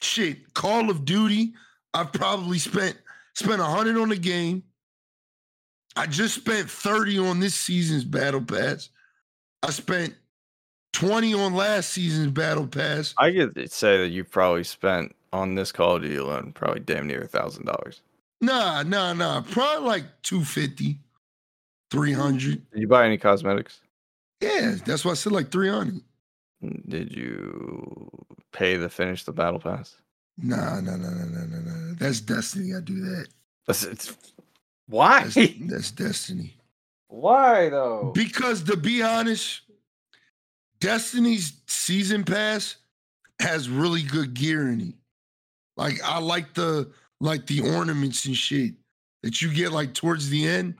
Shit, Call of Duty, I've probably spent $100 on the game. I just spent $30 on this season's Battle Pass. I spent $20 on last season's Battle Pass. I could say that you probably spent on this Call of Duty alone probably damn near $1,000. Nah. Probably like $250, $300. Did you buy any cosmetics? Yeah, that's why I said like $300. Did you pay to finish the Battle Pass? Nah. That's Destiny. I do that. Why? That's Destiny. Why though? Because to be honest, Destiny's season pass has really good gear in it. Like I like the ornaments and shit that you get like towards the end.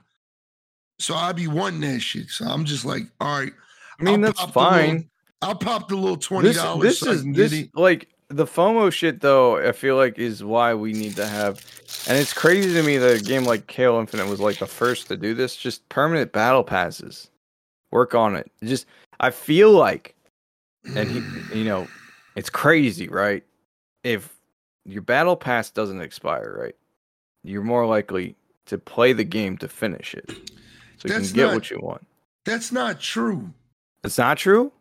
So I be wanting that shit. So I'm just like, all right. I mean, that's fine. I'll pop the little $20. This is like the FOMO shit though. I feel like is why we need to have, and it's crazy to me that a game like Halo Infinite was like the first to do this. Just permanent battle passes. Work on it. Just. I feel like, and you know, it's crazy, right? If your battle pass doesn't expire, right, you're more likely to play the game to finish it, so you can get what you want. That's not true. It's not true?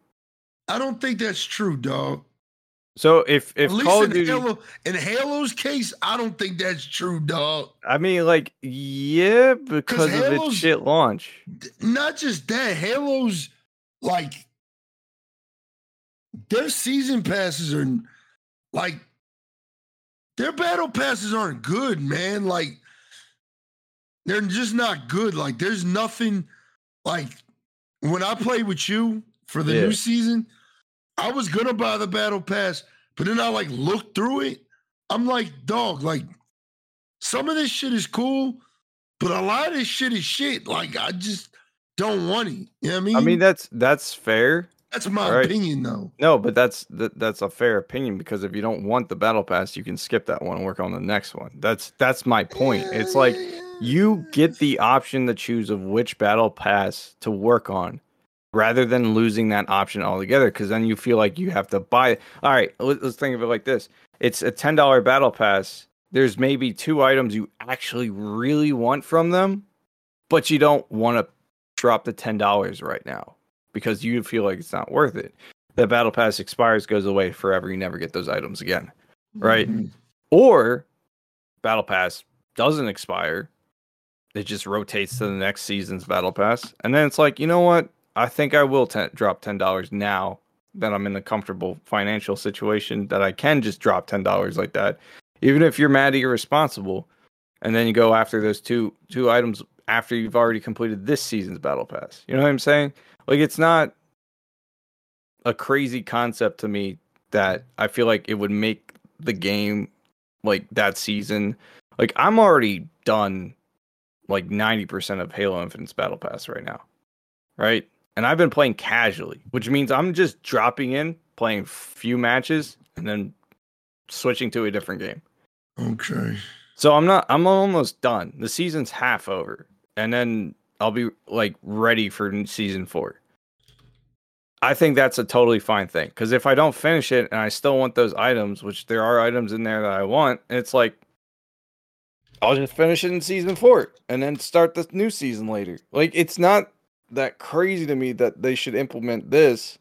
I don't think that's true, dog. So if Call of Duty, in Halo's case, I don't think that's true, dog. I mean, like, yeah, because of its shit launch. Not just that, Halo's. Like, their season passes are, like, their battle passes aren't good, man. Like, they're just not good. Like, there's nothing, like, when I played with you for the new season, I was going to buy the battle pass, but then I, like, looked through it. I'm like, dog, like, some of this shit is cool, but a lot of this shit is shit. Like, I just... don't want it. You know what I mean? I mean, that's fair. That's my opinion, though. No, but that's a fair opinion because if you don't want the battle pass, you can skip that one and work on the next one. That's my point. It's like you get the option to choose of which battle pass to work on rather than losing that option altogether because then you feel like you have to buy it. All right, let's think of it like this. It's a $10 battle pass. There's maybe two items you actually really want from them, but you don't want to drop the $10 right now because you feel like it's not worth it. The battle pass expires, goes away forever. You never get those items again, right? Mm-hmm. Or battle pass doesn't expire. It just rotates to the next season's battle pass. And then it's like, you know what? I think I will drop $10 now that I'm in a comfortable financial situation that I can just drop $10 like that. Even if you're mad at irresponsible. And then you go after those two items after you've already completed this season's battle pass. You know what I'm saying? Like, it's not a crazy concept to me that I feel like it would make the game like that season. Like, I'm already done like 90% of Halo Infinite's Battle Pass right now, right? And I've been playing casually, which means I'm just dropping in, playing a few matches, and then switching to a different game. Okay. So I'm almost done. The season's half over, and then I'll be like ready for season 4. I think that's a totally fine thing, because if I don't finish it and I still want those items, which there are items in there that I want, it's like I'll just finish it in season 4 and then start the new season later. Like, it's not that crazy to me that they should implement this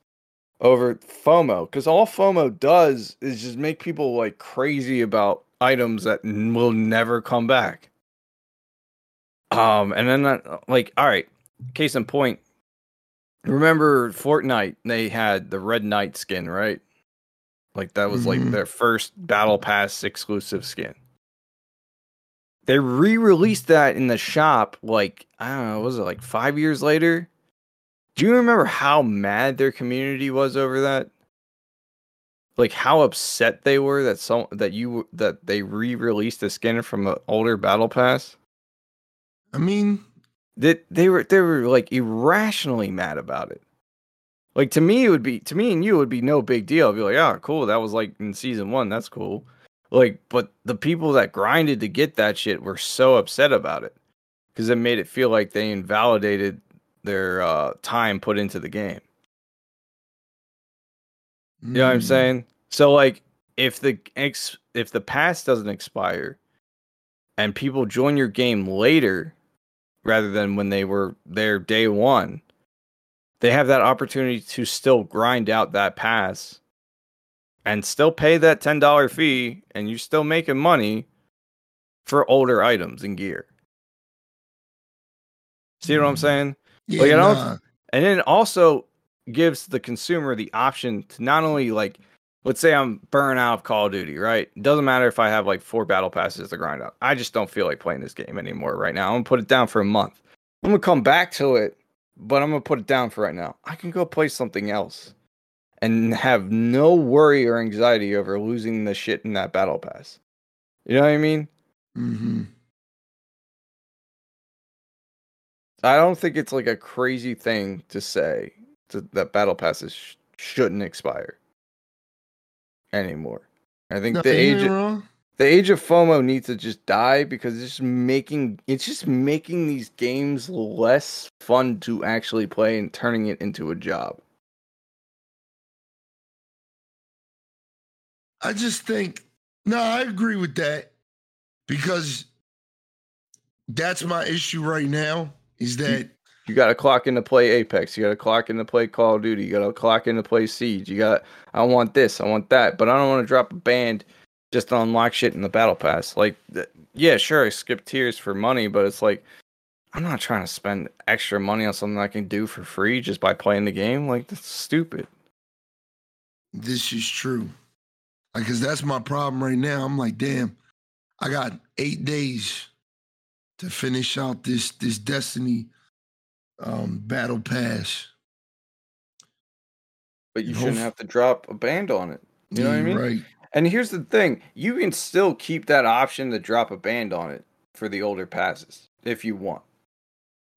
over FOMO, because all FOMO does is just make people like crazy about items that will never come back. And then like, all right, case in point. Remember Fortnite, they had the Red Knight skin, right? Like, that was like their first Battle Pass exclusive skin. They re-released that in the shop, like, I don't know, was it like 5 years later? Do you remember how mad their community was over that? Like, how upset they were that they re-released the skin from the older Battle Pass? I mean, that they were like irrationally mad about it. Like, to me and you it would be no big deal. I'd be like, oh, cool, that was like in season 1. That's cool. Like, but the people that grinded to get that shit were so upset about it, because it made it feel like they invalidated their time put into the game. You know what I'm saying? So like, if the pass doesn't expire and people join your game later, rather than when they were there day one, they have that opportunity to still grind out that pass and still pay that $10 fee, and you're still making money for older items and gear. See what I'm saying? Yeah, like, and then it also gives the consumer the option to not only, like, let's say I'm burnt out of Call of Duty, right? It doesn't matter if I have like 4 battle passes to grind out. I just don't feel like playing this game anymore right now. I'm going to put it down for a month. I'm going to come back to it, but I'm going to put it down for right now. I can go play something else and have no worry or anxiety over losing the shit in that battle pass. You know what I mean? Mm-hmm. I don't think it's like a crazy thing to say that battle passes shouldn't expire anymore. I think the age of FOMO needs to just die, because it's just making these games less fun to actually play and turning it into a job. I just think, I agree with that, because that's my issue right now, is that you got to clock in to play Apex. You got to clock in to play Call of Duty. You got to clock in to play Siege. I want this. I want that. But I don't want to drop a band just to unlock shit in the Battle Pass. Like, yeah, sure, I skip tiers for money, but it's like, I'm not trying to spend extra money on something I can do for free just by playing the game. Like, that's stupid. This is true. Like, because that's my problem right now. I'm like, damn, I got 8 days to finish out this Destiny battle pass, but you shouldn't have to drop a band on it. You know what I mean? Right. And here's the thing: you can still keep that option to drop a band on it for the older passes if you want.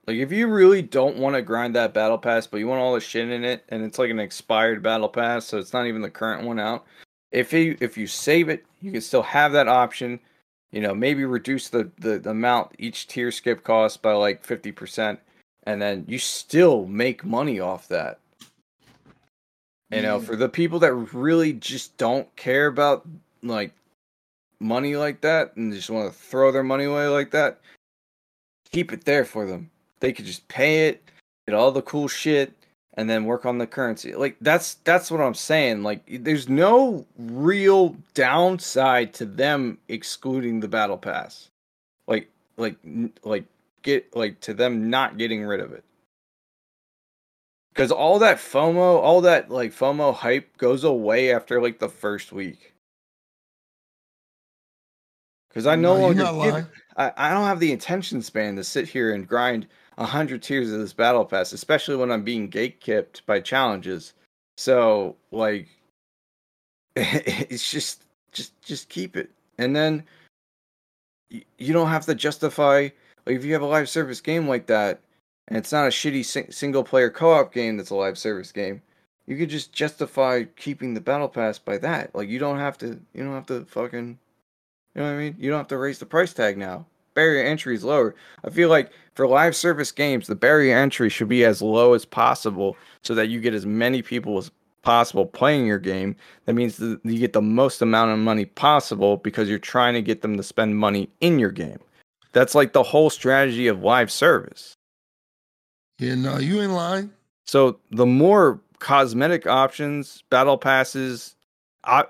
Like, if you really don't want to grind that battle pass, but you want all the shit in it, and it's like an expired battle pass, so it's not even the current one out. If you save it, you can still have that option. You know, maybe reduce the amount each tier skip costs by like 50%. And then you still make money off that. You know, for the people that really just don't care about, like, money like that and just want to throw their money away like that, keep it there for them. They could just pay it, get all the cool shit, and then work on the currency. Like, that's what I'm saying. Like, there's no real downside to them excluding the Battle Pass. To them not getting rid of it, because all that FOMO, all that like FOMO hype goes away after like the first week. Because I I don't have the attention span to sit here and grind 100 tiers of this battle pass, especially when I'm being gatekept by challenges. So like, it's just keep it, and then you don't have to justify Like, if you have a live service game like that, and it's not a shitty single-player co-op game that's a live service game, you could just justify keeping the battle pass by that. Like, you don't have to fucking, you know what I mean? You don't have to raise the price tag now. Barrier entry is lower. I feel like for live service games, the barrier entry should be as low as possible so that you get as many people as possible playing your game. That means that you get the most amount of money possible because you're trying to get them to spend money in your game. That's like the whole strategy of live service. Yeah, no, you ain't lying. So the more cosmetic options, battle passes,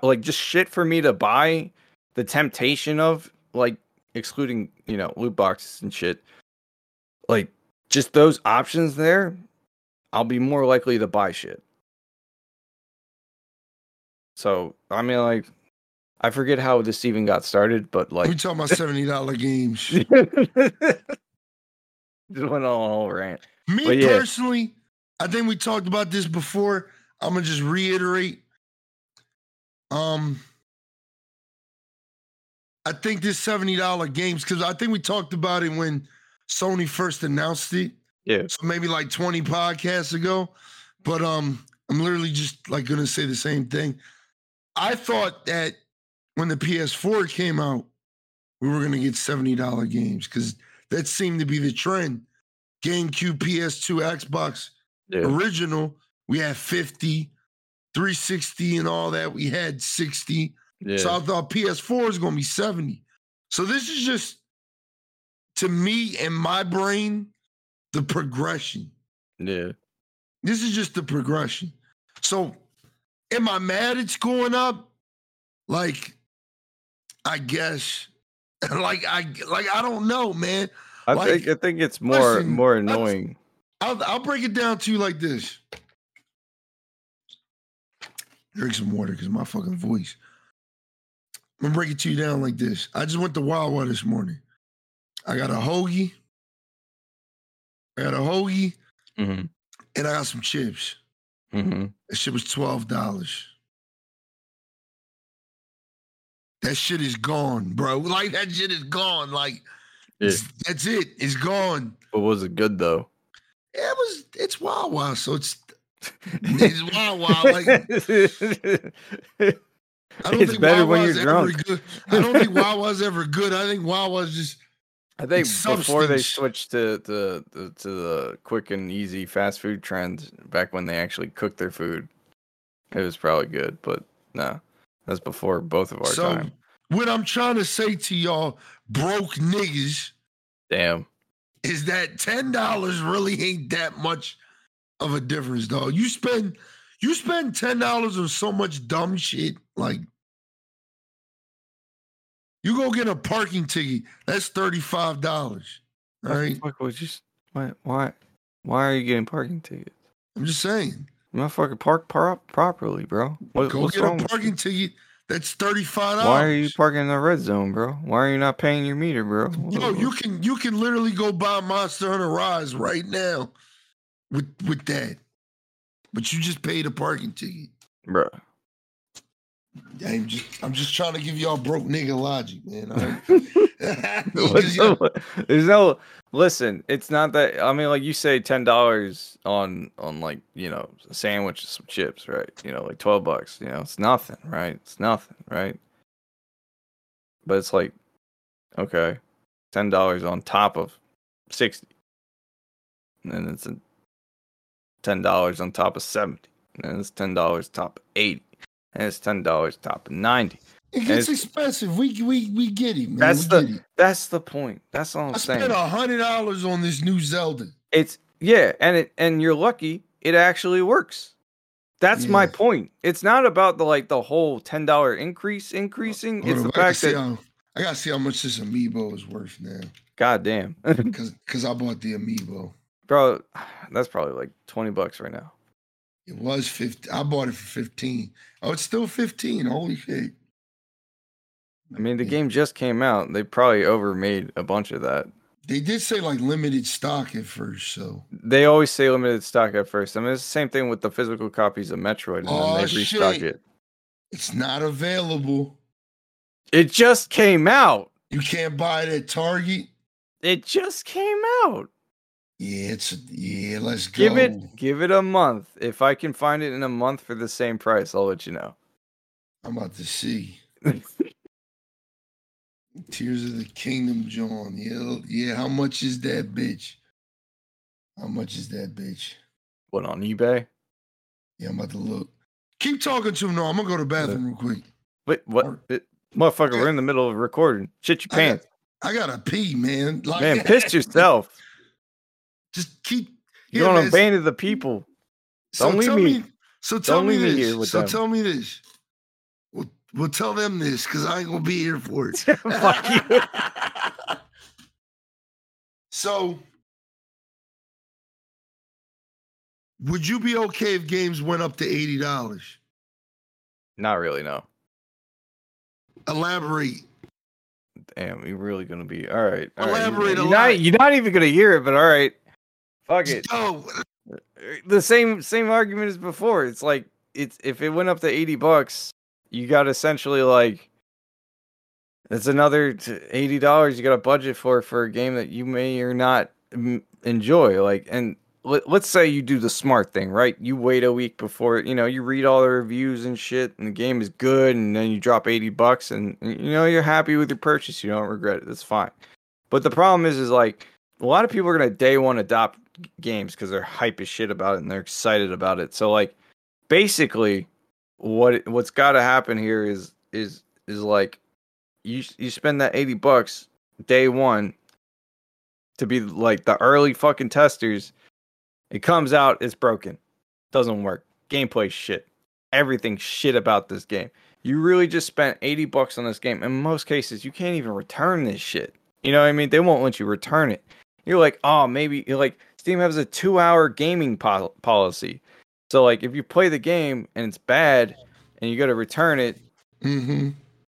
like just shit for me to buy, the temptation of, like, excluding, you know, loot boxes and shit, like, just those options there, I'll be more likely to buy shit. So, I mean, like, I forget how this even got started, but, like... We talking about $70 games. Just went on a whole rant. Me, yeah. Personally, I think we talked about this before. I'm going to just reiterate. I think this $70 games, because I think we talked about it when Sony first announced it. Yeah. So maybe like 20 podcasts ago. But I'm literally just like going to say the same thing. I thought that when the PS4 came out, we were going to get $70 games because that seemed to be the trend. GameCube, PS2, Xbox, yeah. Original, we had 50, 360 and all that. We had 60. Yeah. So I thought PS4 is going to be 70. So this is just, to me and my brain, the progression. Yeah. This is just the progression. So am I mad it's going up? Like, I guess, like I don't know, man. I think it's more annoying. I'll break it down to you like this. Drink some water because my fucking voice. I'm gonna break it to you down like this. I just went to Wawa this morning. I got a hoagie. Mm-hmm. And I got some chips. Mm-hmm. That shit was $12. That shit is gone, bro. Like, that shit is gone. Like, yeah. That's it. It's gone. But was it good though? Yeah, it was. It's Wawa, so it's Wawa. Like, I don't think better when you're drunk. Good. I don't think Wawa's ever good. I think Wawa's just. I think before they switched to the quick and easy fast food trend, back when they actually cooked their food, it was probably good. But no. That's before both of our time. What I'm trying to say to y'all broke niggas, damn, is that $10 really ain't that much of a difference, dog. You spend $10 on so much dumb shit. Like, you go get a parking ticket, that's $35. All right. Why are you getting parking tickets? I'm just saying. Motherfucker, park properly, bro. Go get a parking ticket. That's $35. Why are you parking in the red zone, bro? Why are you not paying your meter, bro? Yo, you can literally go buy Monster Hunter Rise right now with that, but you just paid a parking ticket, bro. I'm just trying to give y'all broke nigga logic, man. Listen, it's not that. I mean, like, you say $10 on like, you know, a sandwich and some chips, right? You know, like $12, you know, it's nothing, right? But it's like, okay, $10 on top of 60. And then it's $10 on top of 70. And then it's $10 top of 80. And it's $10 top of 90. It gets expensive. We get it, man. That's the point. That's all I'm saying. I spent $100 on this new Zelda. It's and you're lucky it actually works. That's my point. It's not about the whole $10 increasing. Hold on, the fact that I gotta see how much this amiibo is worth now. Goddamn. Because I bought the amiibo. Bro, that's probably like $20 right now. It was 50. I bought it for 15. Oh, it's still 15. Holy shit. I mean, the game just came out. They probably overmade a bunch of that. They did say like limited stock at first, so they always say limited stock at first. I mean, it's the same thing with the physical copies of Metroid, and then they restock it. It's not available. It just came out. You can't buy it at Target. It just came out. Yeah, let's go. Give it a month. If I can find it in a month for the same price, I'll let you know. I'm about to see. Tears of the Kingdom, John. Yeah, how much is that bitch? What, on eBay? Yeah, I'm about to look. Keep talking to him. No, I'm going to go to the bathroom real quick. Wait, what? Motherfucker, we're in the middle of recording. Shit your pants. I got to pee, man. Like, man, piss yourself. Just keep... You're going to abandon the people. Don't leave me. Tell me this. We'll tell them this, because I ain't going to be here for it. Fuck you. So... Would you be okay if games went up to $80? Not really, no. Elaborate. Damn, you're really going to be... All right. Elaborate. You're not even going to hear it, but all right. Fuck it. No. The same argument as before. It's like, if it went up to $80, you got essentially like... It's another $80 you got a budget for a game that you may or not enjoy. Like, and... Let's say you do the smart thing, right? You wait a week before, you read all the reviews and shit, and the game is good, and then you drop $80, and you're happy with your purchase. You don't regret it. That's fine. But the problem is like, a lot of people are going to day one adopt games because they're hype as shit about it, and they're excited about it. So like, basically, what's got to happen here is like, you spend that $80 day one to be like the early fucking testers. It comes out, it's broken. Doesn't work. Gameplay shit. Everything shit about this game. You really just spent $80 on this game. In most cases, you can't even return this shit. You know what I mean? They won't let you return it. You're like, oh, maybe... You're like, Steam has a 2-hour gaming policy. So, like, if you play the game and it's bad and you go to return it, mm-hmm.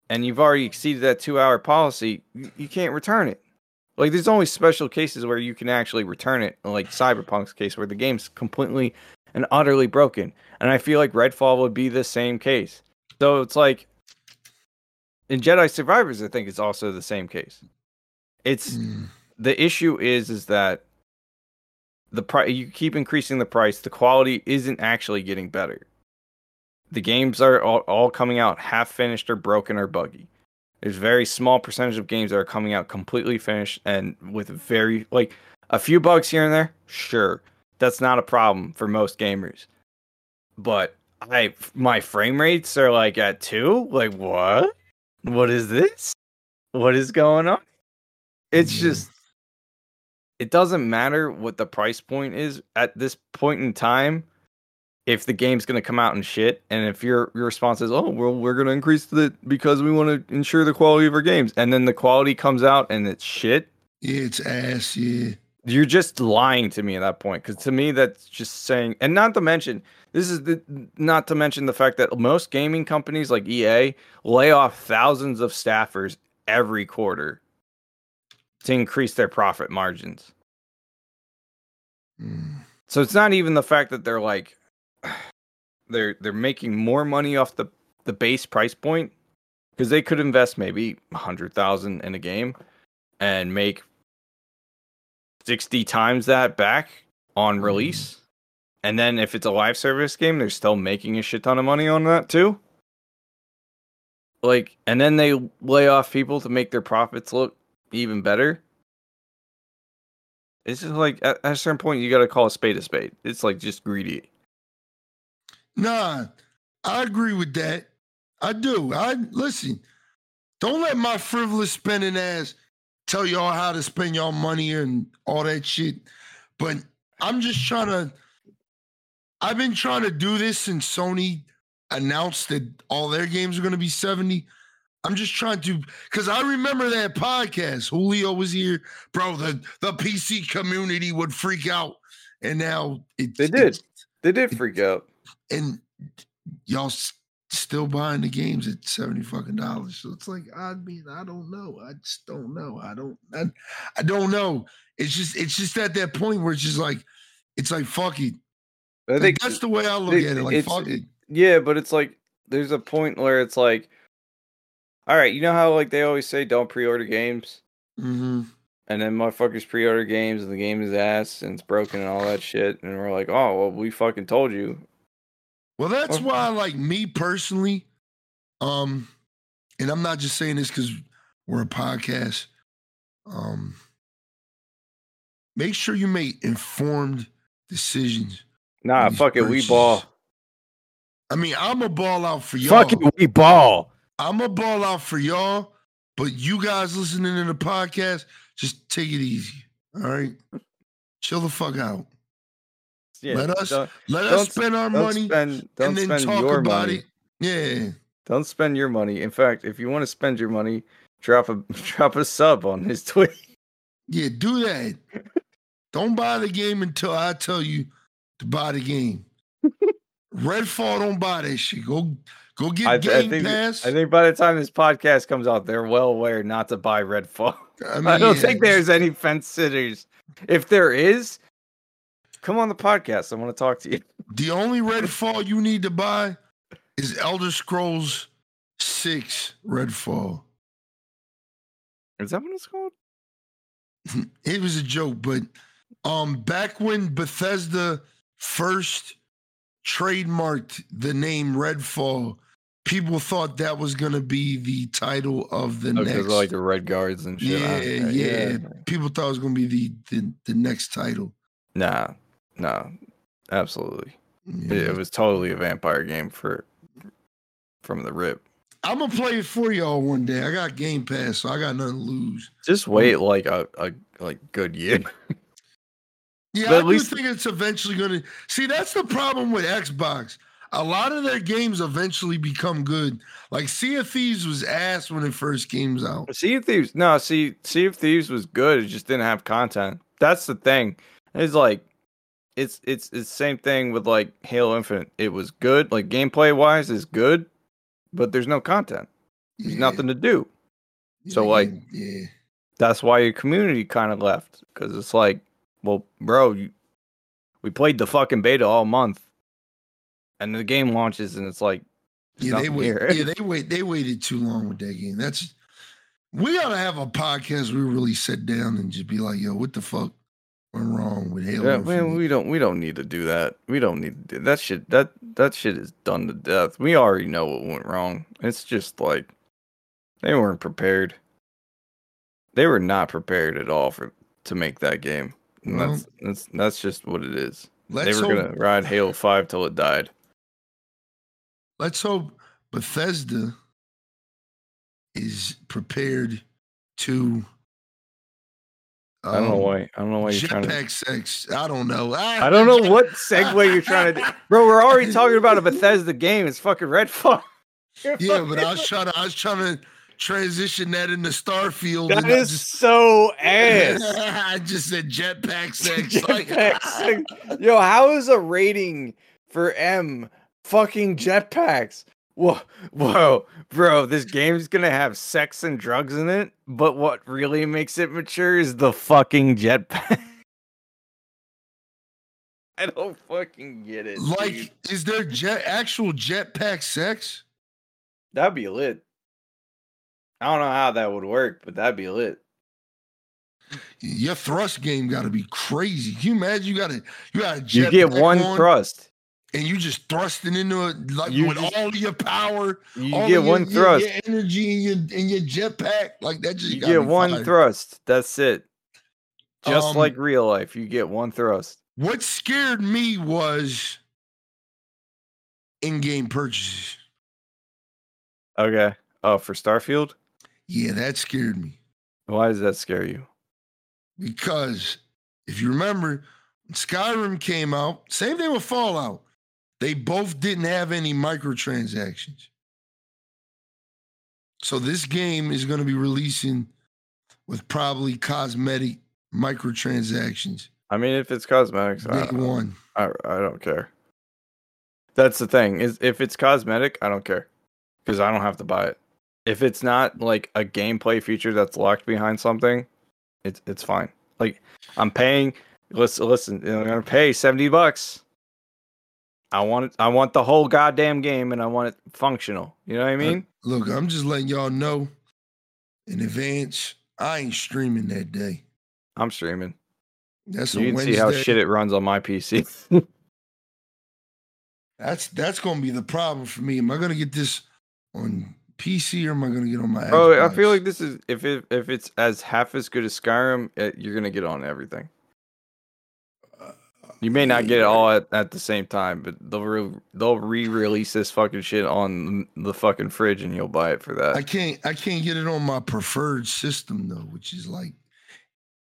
and you've already exceeded that 2-hour policy, you can't return it. Like, there's only special cases where you can actually return it, like Cyberpunk's case, where the game's completely and utterly broken. And I feel like Redfall would be the same case. So it's like, in Jedi Survivors, I think it's also the same case. It's the issue is that the you keep increasing the price, the quality isn't actually getting better. The games are all coming out half finished or broken or buggy. There's very small percentage of games that are coming out completely finished and with very, like, a few bugs here and there. Sure, that's not a problem for most gamers. But my frame rates are like at 2. Like, what? What is this? What is going on? It's just, it doesn't matter what the price point is at this point in time. If the game's going to come out and shit, and if your response is, oh, well, we're going to increase it because we want to ensure the quality of our games, and then the quality comes out and it's shit. Yeah, it's ass, yeah. You're just lying to me at that point, because to me that's just saying, and not to mention the fact that most gaming companies like EA lay off thousands of staffers every quarter to increase their profit margins. So it's not even the fact that they're like, they're making more money off the base price point, because they could invest maybe 100,000 in a game and make 60 times that back on release. And then if it's a live service game, they're still making a shit ton of money on that too. Like, and then they lay off people to make their profits look even better. It's just like, at a certain point, you got to call a spade a spade. It's like just greedy. Nah, I agree with that. I do. Listen, don't let my frivolous spending ass tell y'all how to spend y'all money and all that shit. But I'm just I've been trying to do this since Sony announced that all their games are going to be 70. I'm just trying to, because I remember that podcast. Julio was here. Bro, the PC community would freak out. And now They did freak out. And y'all still buying the games at $70. So it's like, I mean, I don't know. I just don't know. I don't know. It's just at that point where it's like fuck it. I think that's the way I look at it. Like, fuck it. Yeah, but it's like there's a point where it's like, all right, you know how like they always say, don't pre-order games. Mm-hmm. And then motherfuckers pre-order games, and the game is ass, and it's broken, and all that shit. And we're like, oh, well, we fucking told you. Well, that's why, like, me personally, and I'm not just saying this because we're a podcast, make sure you make informed decisions. Nah, fuck it, we ball. I mean, I'm a ball out for y'all. Fuck it, we ball. I'm a ball out for y'all, but you guys listening to the podcast, just take it easy, all right? Chill the fuck out. Yeah, let us spend our money and then talk about it. Yeah. Don't spend your money. In fact, if you want to spend your money, drop a sub on his Twitch. Yeah, do that. Don't buy the game until I tell you to buy the game. Redfall, don't buy that shit. Go get Game Pass. I think by the time this podcast comes out, they're well aware not to buy Redfall. I don't think there's any fence sitters. If there is, come on the podcast. I want to talk to you. The only Redfall you need to buy is Elder Scrolls 6 Redfall. Is that what it's called? It was a joke, but back when Bethesda first trademarked the name Redfall, people thought that was going to be the title of the next. Like the Red Guards and shit. Yeah. People thought it was going to be the next title. Nah, absolutely. Yeah. It was totally a vampire game from the rip. I'm gonna play it for y'all one day. I got Game Pass, so I got nothing to lose. Just wait like a good year. Yeah, I do think it's eventually gonna. See, that's the problem with Xbox. A lot of their games eventually become good. Like Sea of Thieves was ass when it first came out. Sea of Thieves was good. It just didn't have content. That's the thing. It's like, it's same thing with like Halo Infinite. It was good, like gameplay wise, is good, but there's no content. There's nothing to do. So like, that's why your community kind of left, because it's like, well, bro, we played the fucking beta all month, and the game launches, and it's like, they waited too long with that game. We gotta have a podcast where we really sit down and just be like, yo, what the fuck? We're wrong with Halo. Yeah, man, we don't need to do that. We don't need to do that shit. That shit is done to death. We already know what went wrong. It's just like they weren't prepared. They were not prepared at all to make that game. And well, that's just what it is. They were gonna ride Halo 5 till it died. Let's hope Bethesda is prepared to. I don't know why you're trying to sex. I don't know. I don't know what segue you're trying to do. Bro, we're already talking about a Bethesda game. It's fucking Redfall. I was trying to transition that into Starfield. That is so ass. I just said jetpack sex. Jetpack sex. Yo, how is a rating for M fucking jetpacks? Whoa, bro, this game's going to have sex and drugs in it, but what really makes it mature is the fucking jetpack. I don't fucking get it. Like, dude. Is there actual jetpack sex? That'd be lit. I don't know how that would work, but that'd be lit. Your thrust game got to be crazy. Can you imagine you got a jetpack? You get one thrust. And you just thrusting into it like with all your power. You get one thrust. Your energy in your jetpack, like that. Just you get one thrust. That's it. Just like real life, you get one thrust. What scared me was in-game purchases. Okay. Oh, for Starfield? Yeah, that scared me. Why does that scare you? Because if you remember, Skyrim came out. Same thing with Fallout. They both didn't have any microtransactions. So this game is going to be releasing with probably cosmetic microtransactions. I mean, if it's cosmetics, I don't care. That's the thing. Is if it's cosmetic, I don't care. Because I don't have to buy it. If it's not like a gameplay feature that's locked behind something, it's fine. Like, I'm paying... Listen, I'm going to pay $70. I want the whole goddamn game, and I want it functional. You know what I mean? Look, I'm just letting y'all know in advance, I ain't streaming that day. I'm streaming. That's you can Wednesday. See how shit it runs on my PC. That's gonna be the problem for me. Am I gonna get this on PC or am I gonna get on my Xbox? Oh, I feel like this is if it's as half as good as Skyrim, you're gonna get on everything. You may not get it all at the same time, but they'll re-release this fucking shit on the fucking fridge, and you'll buy it for that. I can't get it on my preferred system though, which is like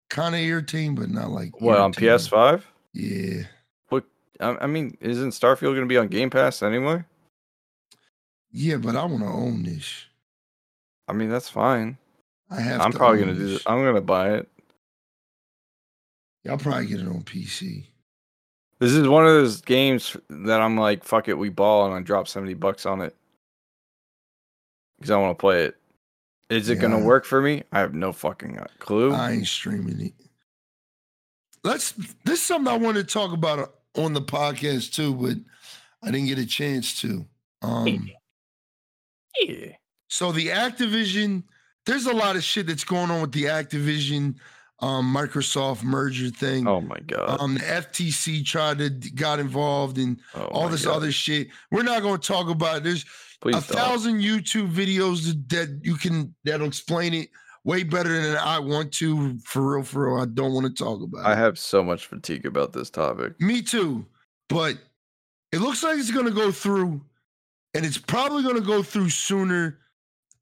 kind of irritating, but not like what irritating. On PS5. Yeah. What I mean, isn't Starfield gonna be on Game Pass anyway? Yeah, but I want to own this. I mean, that's fine. I'm probably gonna do this. I'm gonna buy it. Yeah, I'll probably get it on PC. This is one of those games that I'm like, fuck it, we ball, and I drop $70 on it because I want to play it. Is it going to work for me? I have no fucking clue. I ain't streaming it. This is something I wanted to talk about on the podcast too, but I didn't get a chance to. Yeah. So the Activision, there's a lot of shit that's going on with the Activision. Microsoft merger thing. Oh my god. The FTC got involved and all this other shit. We're not going to talk about it. There's 1,000 YouTube videos that'll explain it way better than I want to. For real, I don't want to talk about it. I have so much fatigue about this topic. Me too. But it looks like it's going to go through, and it's probably going to go through sooner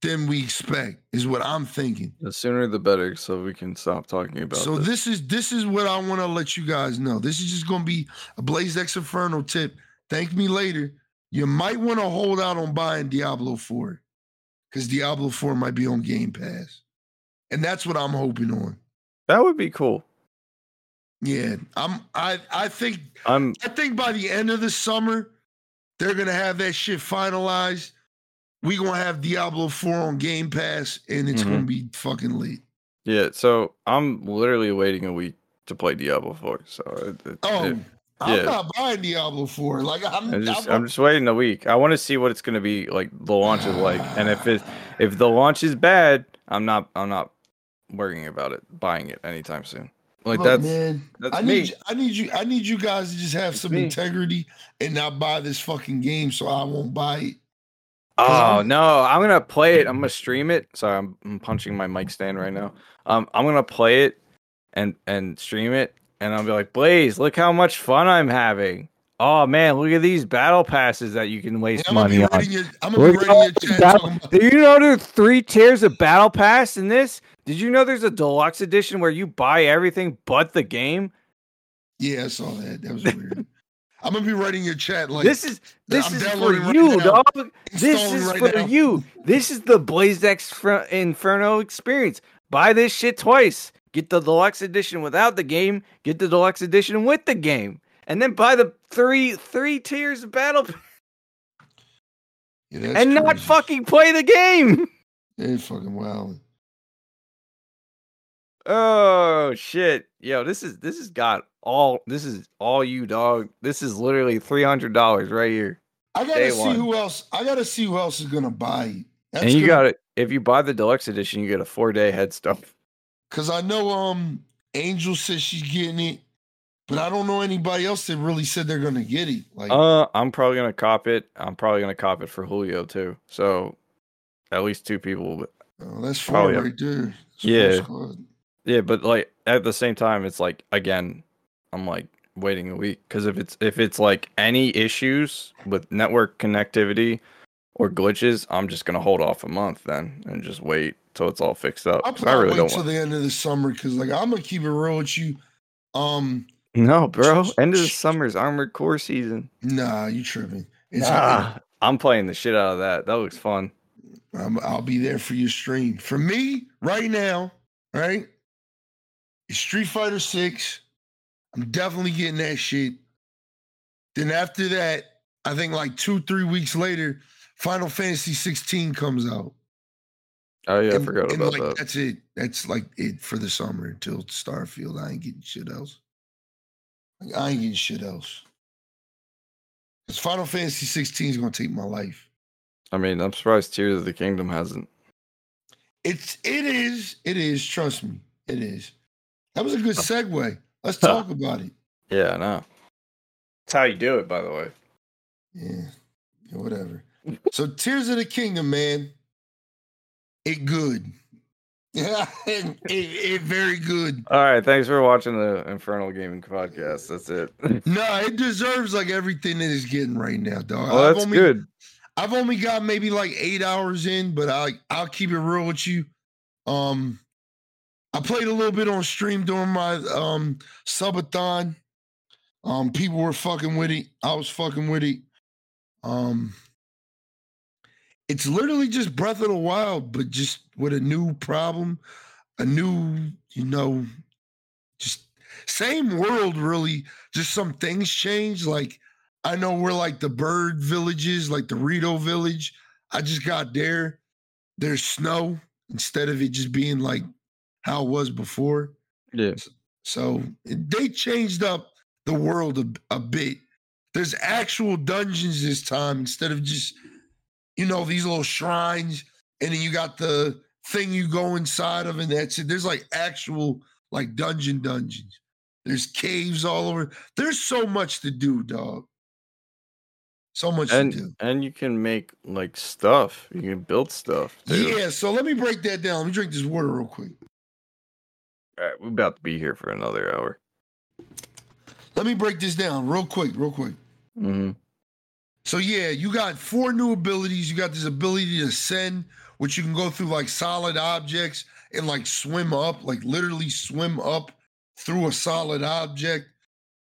than we expect, is what I'm thinking. The sooner the better, so we can stop talking about it. So this is what I want to let you guys know. This is just going to be a BlazedXInferno tip. Thank me later. You might want to hold out on buying Diablo 4, because Diablo 4 might be on Game Pass. And that's what I'm hoping on. That would be cool. Yeah, I think by the end of the summer, they're going to have that shit finalized. We gonna have Diablo 4 on Game Pass, and it's gonna be fucking lit. Yeah, so I'm literally waiting a week to play Diablo 4. So I'm not buying Diablo 4. Like I'm just waiting a week. I want to see what it's gonna be like. The launch is like, and if the launch is bad, I'm not worrying about it, buying it anytime soon. Like I need you guys to just have integrity and not buy this fucking game, so I won't buy it. Oh no! I'm gonna play it. I'm gonna stream it. Sorry, I'm punching my mic stand right now. I'm gonna play it and stream it, and I'll be like, Blaze, look how much fun I'm having. Oh man, look at these battle passes that you can waste money on. Do you know there's 3 tiers of battle pass in this? Did you know there's a deluxe edition where you buy everything but the game? Yeah, I saw that. That was weird. I'm gonna be writing your chat like this is for you, dog. This is for you. This is the BlazedXInferno experience. Buy this shit twice. Get the deluxe edition without the game. Get the deluxe edition with the game, and then buy the three tiers of battle. Yeah, and crazy. Not fucking play the game. They're fucking wild. Oh shit, yo! This is God. This is all you, dog. This is literally $300 right here. I gotta see who else is gonna buy it. And you got it. If you buy the deluxe edition, you get a 4-day head start. Cause I know Angel says she's getting it, but I don't know anybody else that really said they're gonna get it. Like, I'm probably gonna cop it. I'm probably gonna cop it for Julio too. So at least 2 people. But that's 4 right there. That's yeah, but like at the same time, it's like again. I'm like waiting a week because if it's like any issues with network connectivity or glitches, I'm just gonna hold off a month then and just wait till it's all fixed up. I'll probably wait till the end of the summer because like I'm gonna keep it real with you. No, bro, end of the summer is Armored Core season. Nah, you tripping? I'm playing the shit out of that. That looks fun. I'll be there for your stream. For me, right now, right? It's Street Fighter 6. I'm definitely getting that shit. Then after that, I think like 2-3 weeks later, Final Fantasy 16 comes out. Oh yeah, I forgot about that. That's it. That's like it for the summer until Starfield. I ain't getting shit else. Because Final Fantasy 16 is gonna take my life. I mean, I'm surprised Tears of the Kingdom hasn't. It is. Trust me, it is. That was a good segue. Let's talk about it. Yeah, I know. That's how you do it, by the way. Yeah, whatever. So Tears of the Kingdom, man, it good. Yeah, it very good. All right, thanks for watching the Infernal Gaming Podcast. That's it. No, it deserves like everything that it's getting right now, dog. Well, that's good. I've only got maybe like 8 hours in, but I'll keep it real with you. I played a little bit on stream during my subathon. People were fucking with it. I was fucking with it. It's literally just Breath of the Wild, but just with a new problem, a new, just same world, really. Just some things change. Like, I know we're like the bird villages, like the Rito village. I just got there. There's snow instead of it just being like how it was before. Yeah. So they changed up the world a bit. There's actual dungeons this time instead of just... these little shrines, and then you got the thing you go inside of, and that's it. There's like actual like dungeons. There's caves all over. There's so much to do, dog. So much to do. And you can make like stuff. You can build stuff. Too. Yeah, so let me break that down. Let me drink this water real quick. All right, we're about to be here for another hour. Let me break this down real quick. Mm-hmm. So, yeah, you got 4 new abilities. You got this ability to ascend, which you can go through, like, solid objects and, like, swim up. Like, literally swim up through a solid object.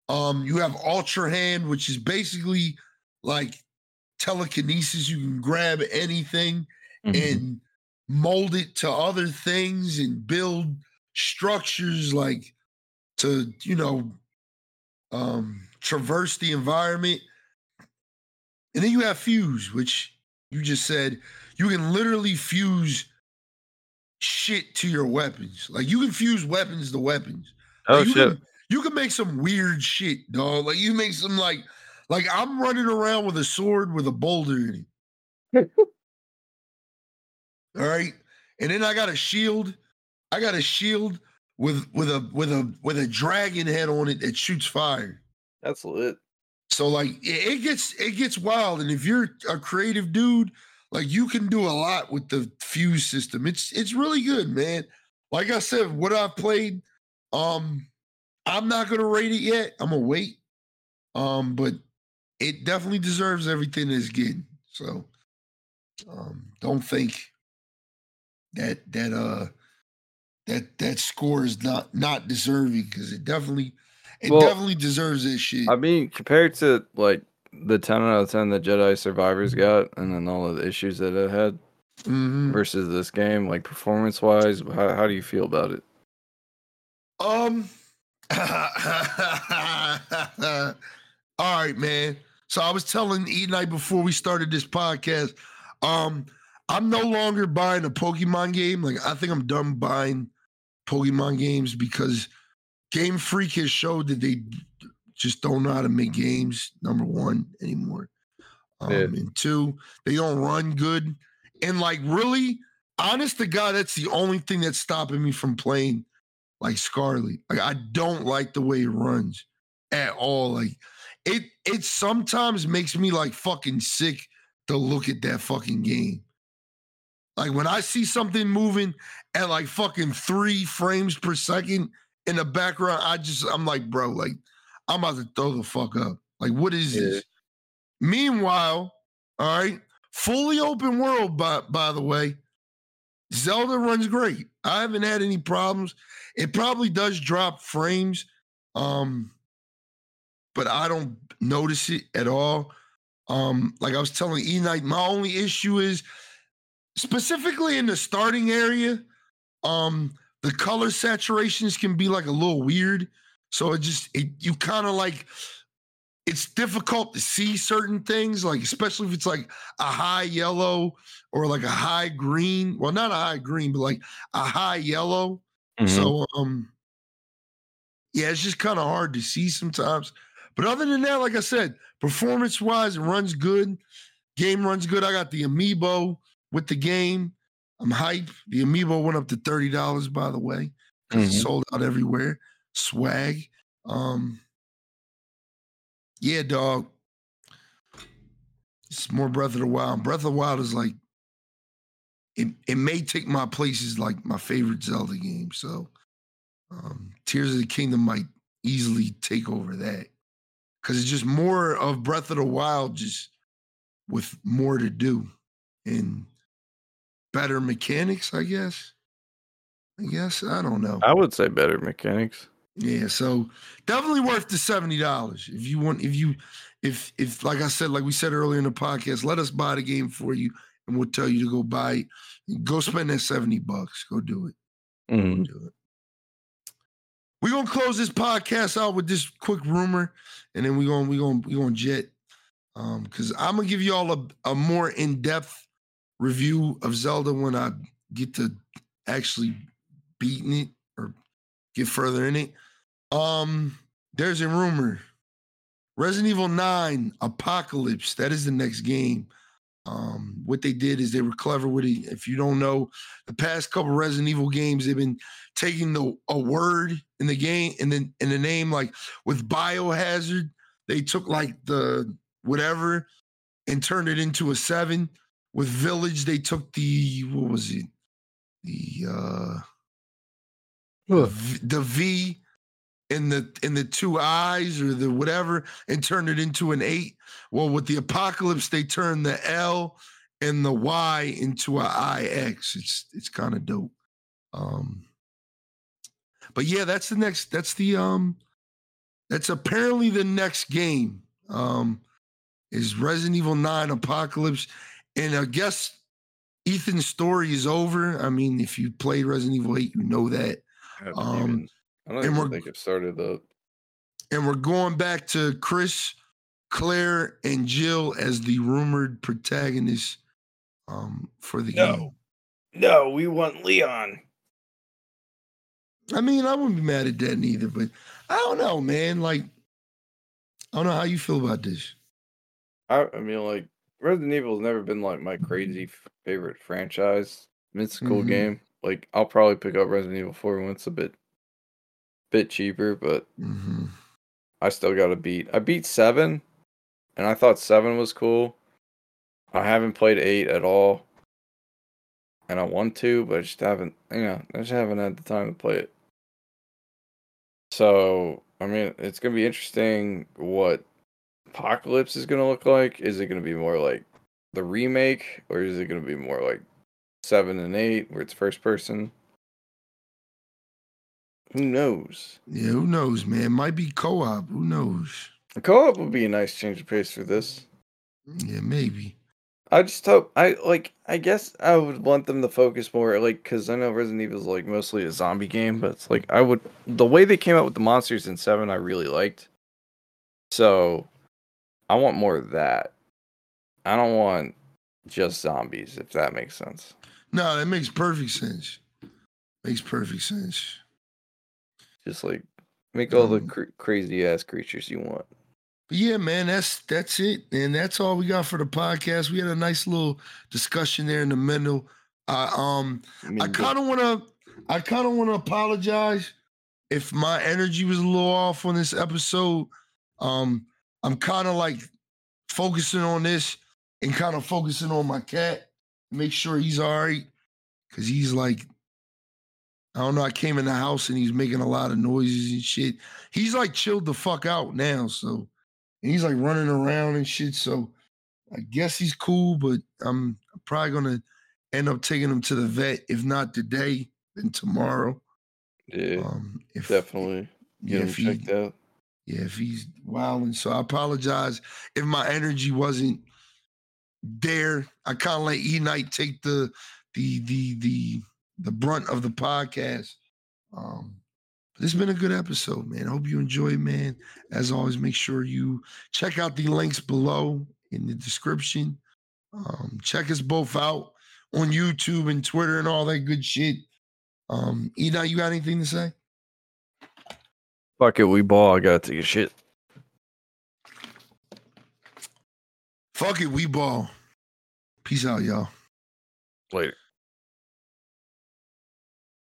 You have Ultra Hand, which is basically, like, telekinesis. You can grab anything and mold it to other things and build structures, like, to, traverse the environment. And then you have fuse, which you just said, you can literally fuse shit to your weapons. Like, you can fuse weapons to weapons. Oh, like, shit. You can make some weird shit, dog. Like, you make some, like I'm running around with a sword with a boulder in it. All right? And then I got a shield. With a dragon head on it that shoots fire. That's lit. So, like, it gets wild, and if you're a creative dude, like, you can do a lot with the fuse system. It's really good, man. Like I said, what I've played, I'm not gonna rate it yet. I'm gonna wait, but it definitely deserves everything it's getting. So, don't think that score is not deserving, because it definitely. It definitely deserves this shit. I mean, compared to, like, the 10 out of 10 that Jedi Survivors got, and then all of the issues that it had versus this game, like, performance-wise, how do you feel about it? All right, man. So I was telling E-Night before we started this podcast, I'm no longer buying a Pokemon game. Like, I think I'm done buying Pokemon games because... Game Freak has showed that they just don't know how to make games, number one, anymore. And two, they don't run good. And, like, really, honest to God, that's the only thing that's stopping me from playing, like, Scarlet. Like, I don't like the way it runs at all. Like, it sometimes makes me, like, fucking sick to look at that fucking game. Like, when I see something moving at, like, fucking 3 frames per second, in the background, I'm like, bro, like, I'm about to throw the fuck up. Like, what is this? Meanwhile, all right, fully open world, by the way, Zelda runs great. I haven't had any problems. It probably does drop frames, but I don't notice it at all. Like I was telling E-Night, my only issue is, specifically in the starting area, the color saturations can be like a little weird. So you kind of like, it's difficult to see certain things, like, especially if it's like a high yellow or like a high green. Well, not a high green, but like a high yellow. Mm-hmm. So, yeah, it's just kind of hard to see sometimes. But other than that, like I said, performance wise, it runs good. Game runs good. I got the amiibo with the game. I'm hype. The amiibo went up to $30, by the way. Sold out everywhere. Swag. Yeah, dog. It's more Breath of the Wild. Breath of the Wild is like, it may take my place as like my favorite Zelda game. So Tears of the Kingdom might easily take over that. Because it's just more of Breath of the Wild, just with more to do and better mechanics, I guess. I don't know. I would say better mechanics. Yeah, so definitely worth the $70 if you want. If like I said, like we said earlier in the podcast, let us buy the game for you, and we'll tell you to go buy it. Go spend that $70. Go do it. Go do it. We're gonna close this podcast out with this quick rumor, and then we're gonna jet. Because I'm gonna give y'all a more in-depth review of Zelda when I get to actually beating it or get further in it. There's a rumor. Resident Evil 9 Apocalypse, that is the next game. What they did is they were clever with it. If you don't know, the past couple Resident Evil games, they've been taking a word in the game and then in the name, like with Biohazard, they took like the whatever and turned it into a 7. With Village, they took the, what was it? The V in the two I's or the whatever and turned it into an 8. Well, with the Apocalypse, they turned the L and the Y into an IX. It's kind of dope. But yeah, that's apparently the next game. Is Resident Evil 9 Apocalypse. And I guess Ethan's story is over. I mean, if you played Resident Evil 8, you know that. I don't even think it started up. And we're going back to Chris, Claire, and Jill as the rumored protagonists for the game. No, we want Leon. I mean, I wouldn't be mad at that neither, but I don't know, man. Like, I don't know how you feel about this. I mean, like, Resident Evil's never been like my crazy favorite franchise. It's a cool game. Like, I'll probably pick up Resident Evil 4 when it's a bit cheaper, but I still got to beat. I beat 7, and I thought 7 was cool. I haven't played 8 at all, and I want to, but I just haven't. You know, I just haven't had the time to play it. So, I mean, it's gonna be interesting what Apocalypse is going to look like. Is it going to be more like the remake, or is it going to be more like 7 and 8 where it's first person? Who knows? Yeah, who knows, man? Might be co-op. Who knows? A co-op would be a nice change of pace for this. Yeah, maybe. I just hope I guess I would want them to focus more, like, because I know Resident Evil is like mostly a zombie game, but it's like the way they came out with the monsters in 7 I really liked. So I want more of that. I don't want just zombies, if that makes sense. No, that makes perfect sense. Just like make all the crazy ass creatures you want. Yeah, man, that's it, and that's all we got for the podcast. We had a nice little discussion there in the middle. I kind of want to apologize if my energy was a little off on this episode. I'm kind of like focusing on this and kind of focusing on my cat, make sure he's all right. Cause he's like, I don't know. I came in the house and he's making a lot of noises and shit. He's like chilled the fuck out now. So, and he's like running around and shit. So I guess he's cool, but I'm probably going to end up taking him to the vet. If not today, then tomorrow. Yeah. Definitely. Get him checked out. Yeah, if he's wilding. So I apologize if my energy wasn't there. I kind of let E-Night take the brunt of the podcast. This has been a good episode, man. I hope you enjoyed, man. As always, make sure you check out the links below in the description. Check us both out on YouTube and Twitter and all that good shit. E-Night, you got anything to say? Fuck it, we ball. I gotta take a shit. Fuck it, we ball. Peace out, y'all. Later.